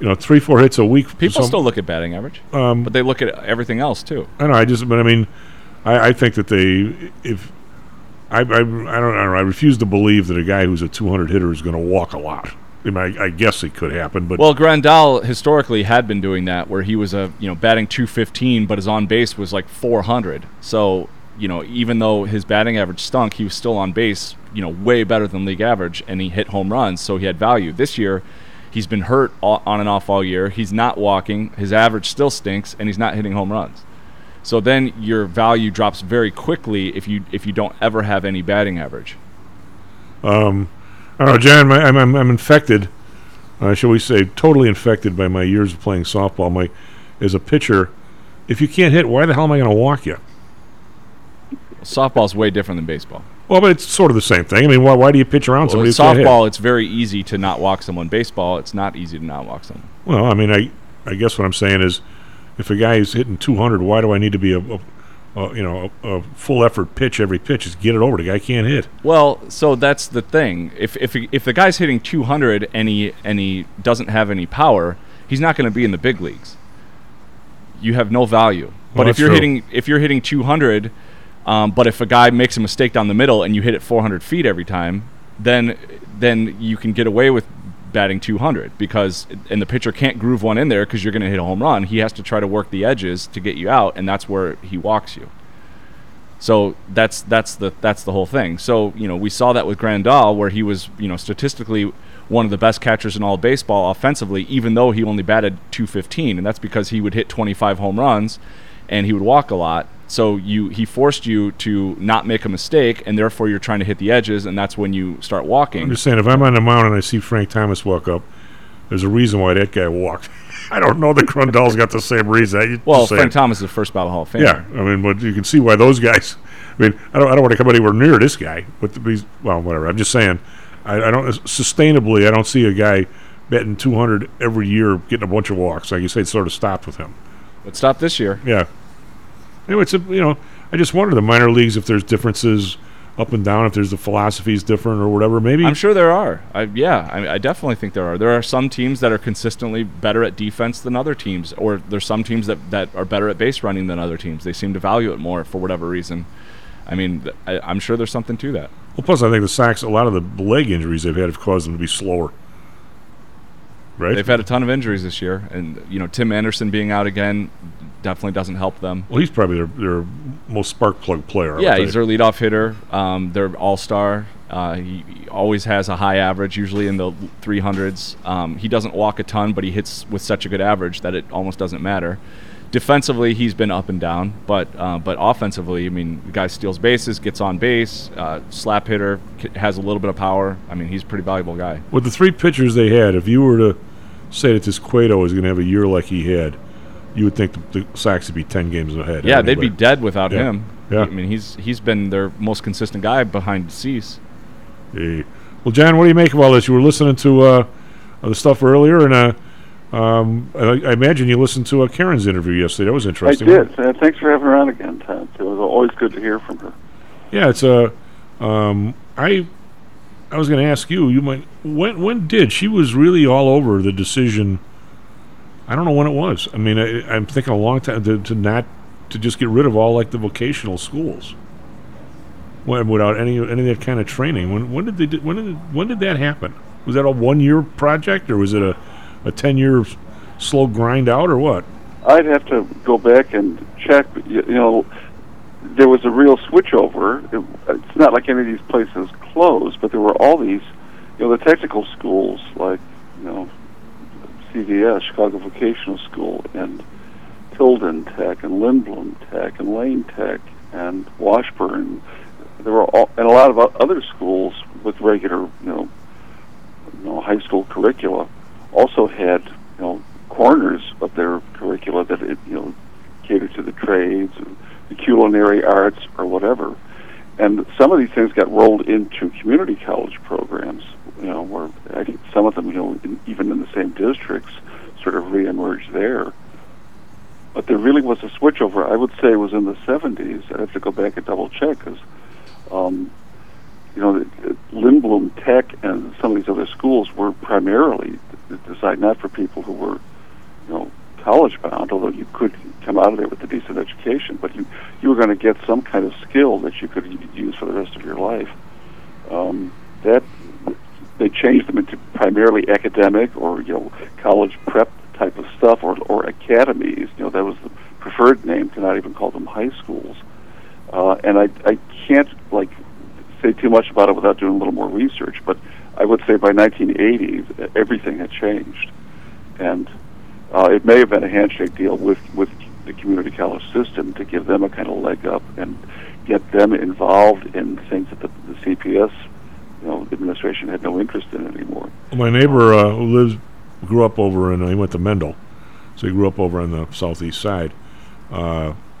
3-4 hits a week. People still look at batting average, but they look at everything else too. I know. I think that they. I refuse to believe that a guy who's a 200 hitter is going to walk a lot. I mean, I guess it could happen, but Grandal historically had been doing that, where he was batting 215, but his on base was like 400. So even though his batting average stunk, he was still on base, way better than league average, and he hit home runs, so he had value. This year, he's been hurt on and off all year. He's not walking. His average still stinks, and he's not hitting home runs. So then your value drops very quickly if you don't ever have any batting average. I don't know, John. I'm infected. Shall we say totally infected by my years of playing softball. As a pitcher, if you can't hit, why the hell am I going to walk you? Softball's way different than baseball. Well, but it's sort of the same thing. I mean, why do you pitch around somebody? With softball, it's very easy to not walk someone. Baseball, it's not easy to not walk someone. Well, I mean, I guess what I'm saying is, if a guy is hitting 200, why do I need to be a full effort pitch every pitch? Just get it over. The guy can't hit. Well, so that's the thing. If the guy's hitting 200 and he doesn't have any power, he's not going to be in the big leagues. You have no value. But if you're hitting 200. But if a guy makes a mistake down the middle and you hit it 400 feet every time, then you can get away with batting 200 and the pitcher can't groove one in there because you're going to hit a home run. He has to try to work the edges to get you out, and that's where he walks you. So that's the whole thing. So we saw that with Grandal, where he was statistically one of the best catchers in all of baseball offensively, even though he only batted 215, and that's because he would hit 25 home runs and he would walk a lot. So he forced you to not make a mistake, and therefore you're trying to hit the edges, and that's when you start walking. I'm just saying, if I'm on the mound and I see Frank Thomas walk up, there's a reason why that guy walked. I don't know that Grundahl's got the same reason. Well, Frank Thomas is the first ballot Hall of Famer. Yeah, but you can see why those guys. I mean, I don't want to come anywhere near this guy. But whatever. I'm just saying, I don't sustainably. I don't see a guy betting 200 every year getting a bunch of walks. Like you say, it sort of stopped with him. It stopped this year. Yeah. Anyway, I just wonder the minor leagues if there's differences up and down, if there's the philosophies different or whatever. Maybe I'm sure there are. I definitely think there are. There are some teams that are consistently better at defense than other teams, or there's some teams that are better at base running than other teams. They seem to value it more for whatever reason. I mean, I'm sure there's something to that. Well, plus I think the Sox, a lot of the leg injuries they've had have caused them to be slower. Right? They've had a ton of injuries this year, and Tim Anderson being out again definitely doesn't help them. Well, he's probably their most spark plug player. Yeah, he's their leadoff hitter. Their all-star. He always has a high average, usually in the 300s. He doesn't walk a ton, but he hits with such a good average that it almost doesn't matter. Defensively, he's been up and down, but offensively, I mean, the guy steals bases, gets on base, slap hitter, has a little bit of power. I mean, he's a pretty valuable guy. With the three pitchers they had, if you were to say that this Cueto is going to have a year like he had, you would think the Sox would be 10 games ahead. Yeah, they'd be dead without him. Yeah. I mean, he's been their most consistent guy behind Cease. Hey. Well, John, what do you make of all this? You were listening to the stuff earlier, and I imagine you listened to Karen's interview yesterday. That was interesting. I did. Thanks for having her on again, Todd. It was always good to hear from her. Yeah, it's a. I was going to ask you. You might. When did she was really all over the decision? I don't know when it was. I mean, I'm thinking a long time to just get rid of all like the vocational schools. Without any of that kind of training. When did that happen? Was that a 1 year project, or was it a 10-year slow grind out, or what? I'd have to go back and check. You know, there was a real switchover. It's not like any of these places closed, but there were all these, you know, the technical schools like, you know, CVS, Chicago Vocational School, and Tilden Tech, and Lindblom Tech, and Lane Tech, and Washburn. There were all, and a lot of other schools with regular, you know, high school curricula. Also had, you know, corners of their curricula that, it, you know, catered to the trades and the culinary arts or whatever. And some of these things got rolled into community college programs, you know, where I think some of them, you know, even in the same districts, sort of reemerged there. But there really was a switchover. I would say it was in the 70s. I'd have to go back and double-check because, you know, Lindblom Tech and some of these other schools were primarily designed not for people who were, you know, college-bound, although you could come out of there with a decent education, but you were going to get some kind of skill that you could use for the rest of your life. They changed them into primarily academic or, you know, college prep type of stuff or academies. You know, that was the preferred name to not even call them high schools. And I can't, like, say too much about it without doing a little more research, but I would say by 1980, everything had changed. And it may have been a handshake deal with the community college system to give them a kind of leg up and get them involved in things that the CPS, you know, administration had no interest in anymore. My neighbor who grew up over in, he went to Mendel, so he grew up over on the southeast side.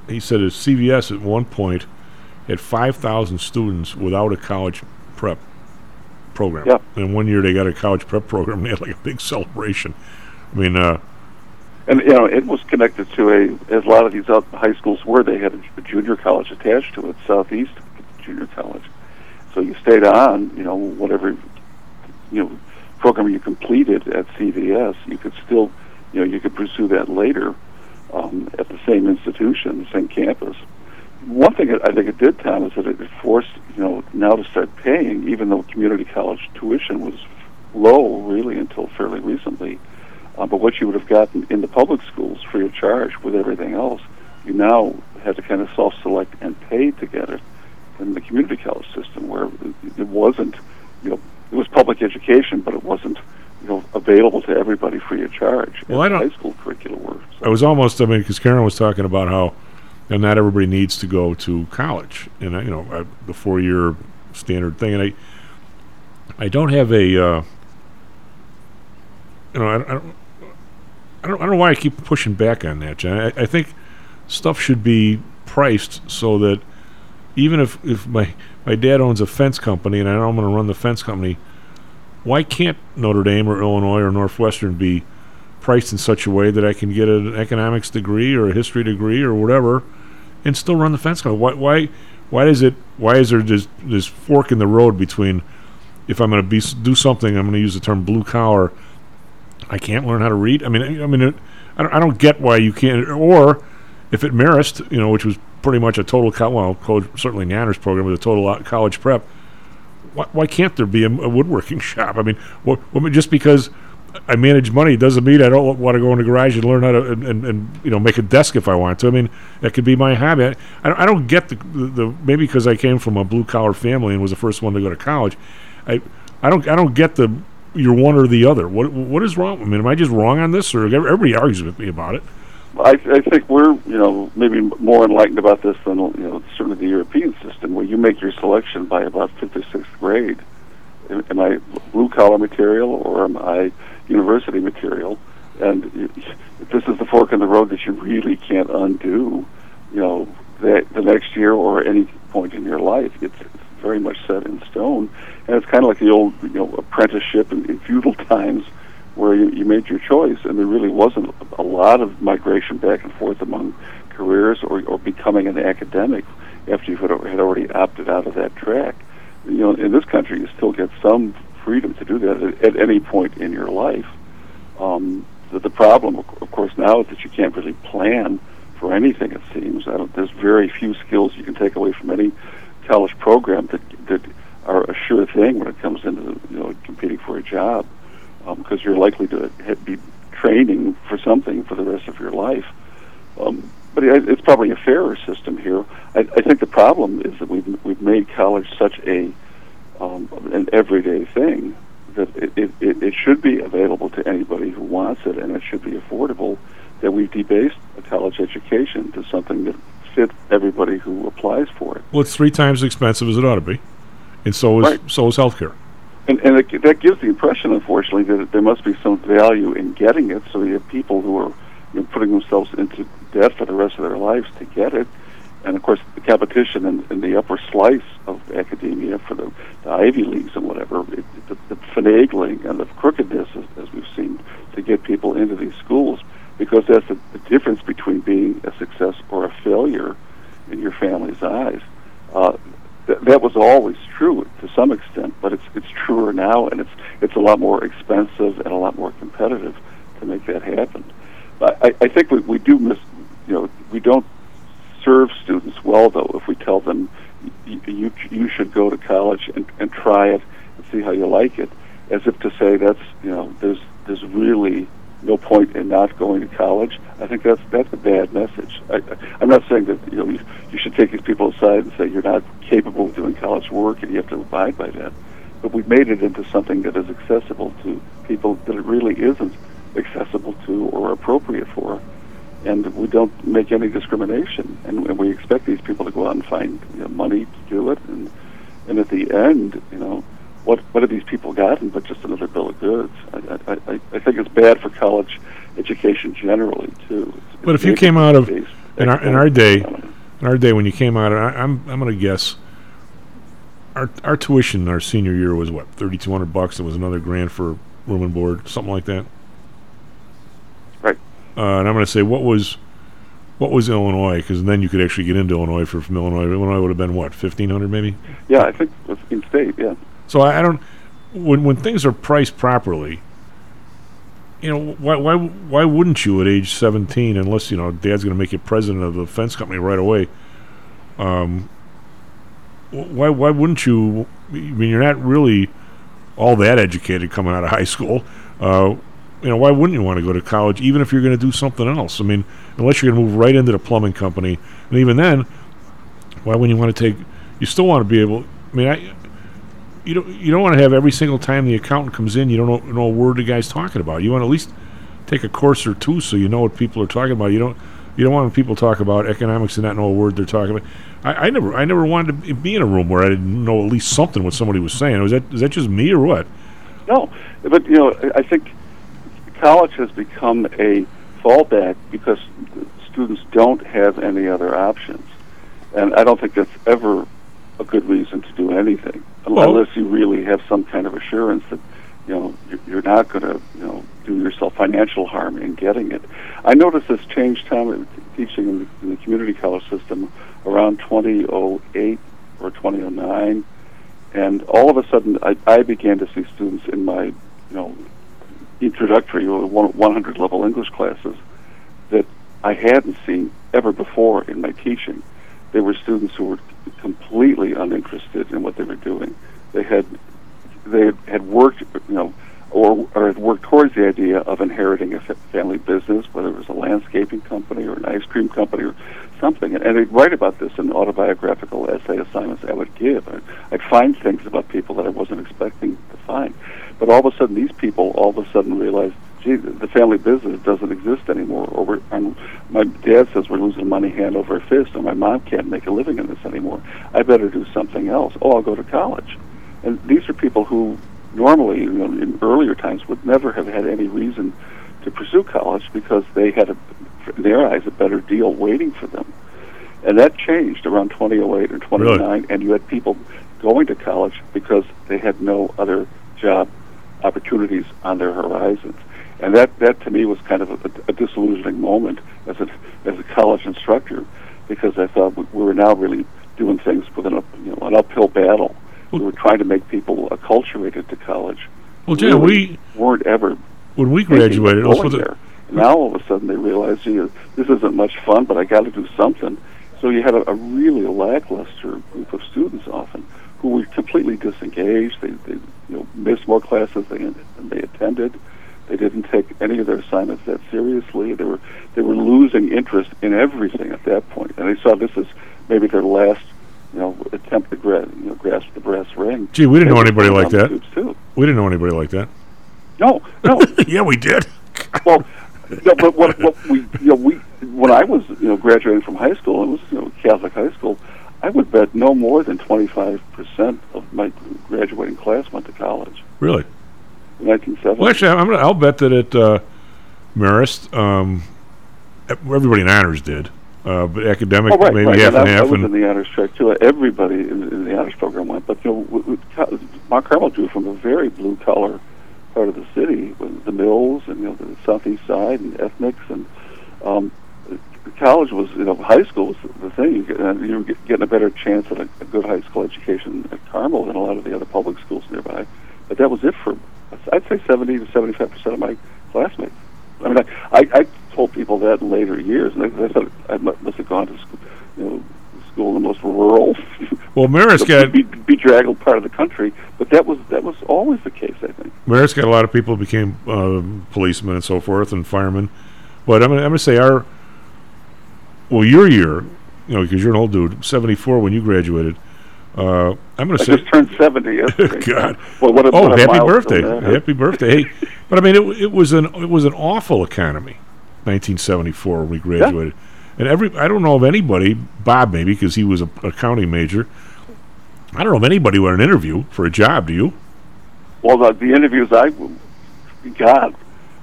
He said his CVS at one point had 5,000 students without a college prep program. Yeah. And 1 year they got a college prep program and they had like a big celebration. I mean, and you know, it was connected to as a lot of these high schools were, they had a junior college attached to it, Southeast Junior College. So you stayed on, you know, whatever, you know, program you completed at CVS, you could still, you know, you could pursue that later at the same institution, the same campus. One thing I think it did, Tom, is that it forced, you know, now to start paying, even though community college tuition was low, really, until fairly recently. But what you would have gotten in the public schools free of charge with everything else, you now had to kind of self-select and pay to get it in the community college system, where it wasn't, you know, it was public education, but it wasn't, you know, available to everybody free of charge. Well, I don't. High school curricula were. So. I was almost, I mean, because Karen was talking about how. And not everybody needs to go to college, and you know, the 4-year standard thing. And I don't have a, you know, I don't know why I keep pushing back on that, John. I think stuff should be priced so that even if my dad owns a fence company and I know I'm going to run the fence company, why can't Notre Dame or Illinois or Northwestern be priced in such a way that I can get an economics degree or a history degree or whatever, and still run the fence company? Why is it? Why is there this fork in the road between if I'm going to do something, I'm going to use the term blue collar, I can't learn how to read? I don't get why you can't. Or if at Marist, you know, which was pretty much a total certainly an honors program with a total college prep, why can't there be a woodworking shop? I mean, just because I manage money doesn't mean I don't want to go in the garage and learn how to and you know, make a desk if I want to. I mean, that could be my hobby. I don't get the maybe because I came from a blue collar family and was the first one to go to college. I don't get the you're one or the other. What is wrong? I mean, am I just wrong on this, or everybody argues with me about it? I think we're, maybe more enlightened about this than, certainly the European system, where you make your selection by about fifth or sixth grade. Am I blue-collar material or am I university material? And if this is the fork in the road that you really can't undo, the next year or any point in your life, it's very much set in stone. And it's kind of like the old apprenticeship in feudal times, where you made your choice, and there really wasn't a lot of migration back and forth among careers or becoming an academic after you had already opted out of that track. In this country, you still get some freedom to do that at any point in your life. The problem, of course, now is that you can't really plan for anything, it seems. There's very few skills you can take away from any college program that are a sure thing when it comes into competing for a job, because you're likely to be training for something for the rest of your life. But it's probably a fairer system here. I think the problem is that we've made college such an everyday thing that it should be available to anybody who wants it, and it should be affordable, that we've debased a college education to something that fits everybody who applies for it. Well, it's 3 times as expensive as it ought to be, and so is healthcare. And that gives the impression, unfortunately, that there must be some value in getting it, so you have people who are putting themselves into debt for the rest of their lives to get it. And, of course, the competition in the upper slice of academia for the Ivy Leagues and whatever, the finagling and the crookedness, as we've seen, to get people into these schools, because that's the difference between being a success or a failure in your family's eyes. That was always true to some extent, but it's truer now, and it's a lot more expensive and a lot more competitive to make that happen. I think we do miss, we don't serve students well, though, if we tell them you should go to college and try it and see how you like it, as if to say that's there's really no point in not going to college. I think that's a bad message. I'm not saying that you should take these people aside and say you're not capable of doing college work and you have to abide by that. But we've made it into something that is accessible to people that it really isn't accessible to or appropriate for. And we don't make any discrimination. And we expect these people to go out and find money to do it. And at the end, what have these people gotten but just another bill of goods? I think it's bad for college education generally too. But if you came out of in our day when you came out, I'm going to guess our tuition our senior year was what, $3,200. It was another $1,000 for room and board, something like that. Right. And I'm going to say what was Illinois, because then you could actually get into Illinois from Illinois. Illinois would have been what, $1,500 maybe? Yeah, I think it was in state. Yeah. So I don't. When things are priced properly, why wouldn't you at age 17, unless Dad's going to make you president of a fence company right away? Why wouldn't you? I mean, you're not really all that educated coming out of high school. Why wouldn't you want to go to college, even if you're going to do something else? I mean, unless you're going to move right into the plumbing company, and even then, why wouldn't you want to take? You still want to be able. I mean, You don't want to have every single time the accountant comes in, you don't know a word the guy's talking about. You want to at least take a course or two so you know what people are talking about. You don't want people to talk about economics and not know a word they're talking about. I never wanted to be in a room where I didn't know at least something what somebody was saying. Is that just me or what? No, but I think college has become a fallback because students don't have any other options, and I don't think that's ever a good reason to do anything. Unless you really have some kind of assurance that you're not going to do yourself financial harm in getting it. I noticed this change, Tom, teaching in the community college system around 2008 or 2009, and all of a sudden I began to see students in my introductory or 100 level English classes that I hadn't seen ever before in my teaching. They were students who were completely uninterested in what they were doing. They had worked, or had worked towards the idea of inheriting a family business, whether it was a landscaping company or an ice cream company or something. And I'd write about this in autobiographical essay assignments I would give. I'd find things about people that I wasn't expecting to find. But all of a sudden, these people realized, gee, the family business doesn't exist anymore. Or my dad says we're losing money hand over fist, and my mom can't make a living in this anymore. I better do something else. Oh, I'll go to college. And these are people who normally, you know, in earlier times, would never have had any reason to pursue college because they had, in their eyes, a better deal waiting for them. And that changed around 2008 or 2009, really? And you had people going to college because they had no other job opportunities on their horizons. And that to me was kind of a disillusioning moment as a college instructor, because I thought we were now really doing things with an uphill battle. We were trying to make people acculturated to college. Well, Jay, we weren't ever when we graduated. Also there. Now all of a sudden they realized, this isn't much fun, but I got to do something. So you had a really lackluster group of students often who were completely disengaged. They missed more classes than they attended. They didn't take any of their assignments that seriously. They were losing interest in everything at that point, and they saw this as maybe their last attempt to grasp the brass ring. Gee, we didn't know anybody like that. We didn't know anybody like that. No. Yeah, we did. Well, no, but what we when I was graduating from high school, it was Catholic high school. I would bet no more than 25% of my graduating class went to college. Really? 1970. Well, actually, I'll bet that at Marist, everybody in honors did, but academic maybe half and half. I was in the honors track too. Everybody in the honors program went, but Mount Carmel drew from a very blue collar part of the city, with the mills and the southeast side and ethnics, and college was high school was the thing. You were getting a better chance at a good high school education at Carmel than a lot of the other public schools nearby. But that was it for, I'd say, 70 to 75% of my classmates. I mean, I told people that in later years, and I thought I must have gone to school, in the most rural, well, Marist got bedraggled part of the country. But that was always the case, I think. Marist got a lot of people who became policemen and so forth, and firemen. But I'm gonna say your year, because you're an old dude, 74 when you graduated. I'm going to say I just turned 70. God! Well, what a happy birthday! Happy birthday! Hey, but I mean, it was an awful economy, 1974 when we graduated, and I don't know of anybody. Bob maybe, because he was an accounting major. I don't know of anybody who had an interview for a job. Do you? Well, the interviews I got,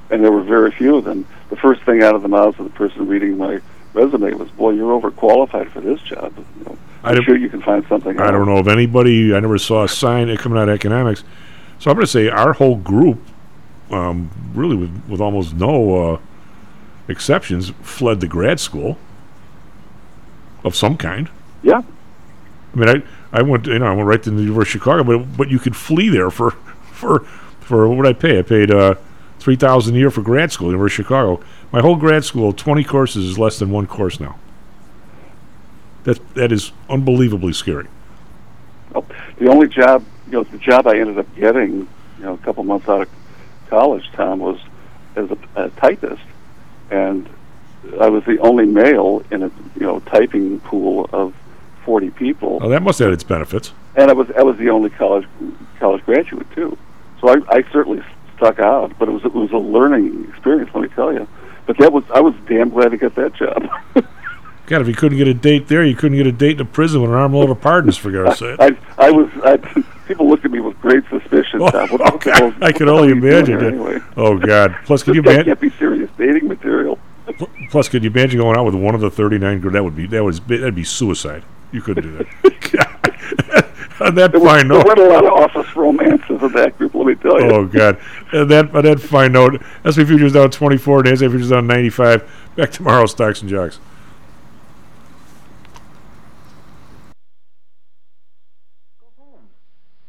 and there were very few of them. The first thing out of the mouths of the person reading my resume was, "Boy, you're overqualified for this job." I'm sure you can find something else. I don't know of anybody. I never saw a sign coming out of economics. So I'm going to say our whole group, really with almost no exceptions, fled the grad school of some kind. Yeah. I mean, I went I went right to the University of Chicago, but you could flee there for what would I pay? I paid $3,000 a year for grad school, University of Chicago. My whole grad school, 20 courses, is less than one course now. That is unbelievably scary. Well, the only job, the job I ended up getting, a couple months out of college, Tom, was as a typist, and I was the only male in a typing pool of 40 people. Oh, that must have its benefits. And I was the only college graduate too, so I certainly stuck out. But it was a learning experience, let me tell you. But I was damn glad to get that job. God, if you couldn't get a date there, you couldn't get a date in a prison with an armload of pardons, for God's sake. People looked at me with great suspicion. I could only imagine it. Anyway. Oh, God. Plus, could you imagine? Can't be serious dating material. Plus, could you imagine going out with one of the 39? That'd be suicide. You couldn't do that. On that fine note, there weren't a lot of office romances in that group, let me tell you. Oh, God. On that fine note, S&P Futures down 24, NASDAQ Futures down 95. Back tomorrow, Stocks and Jocks.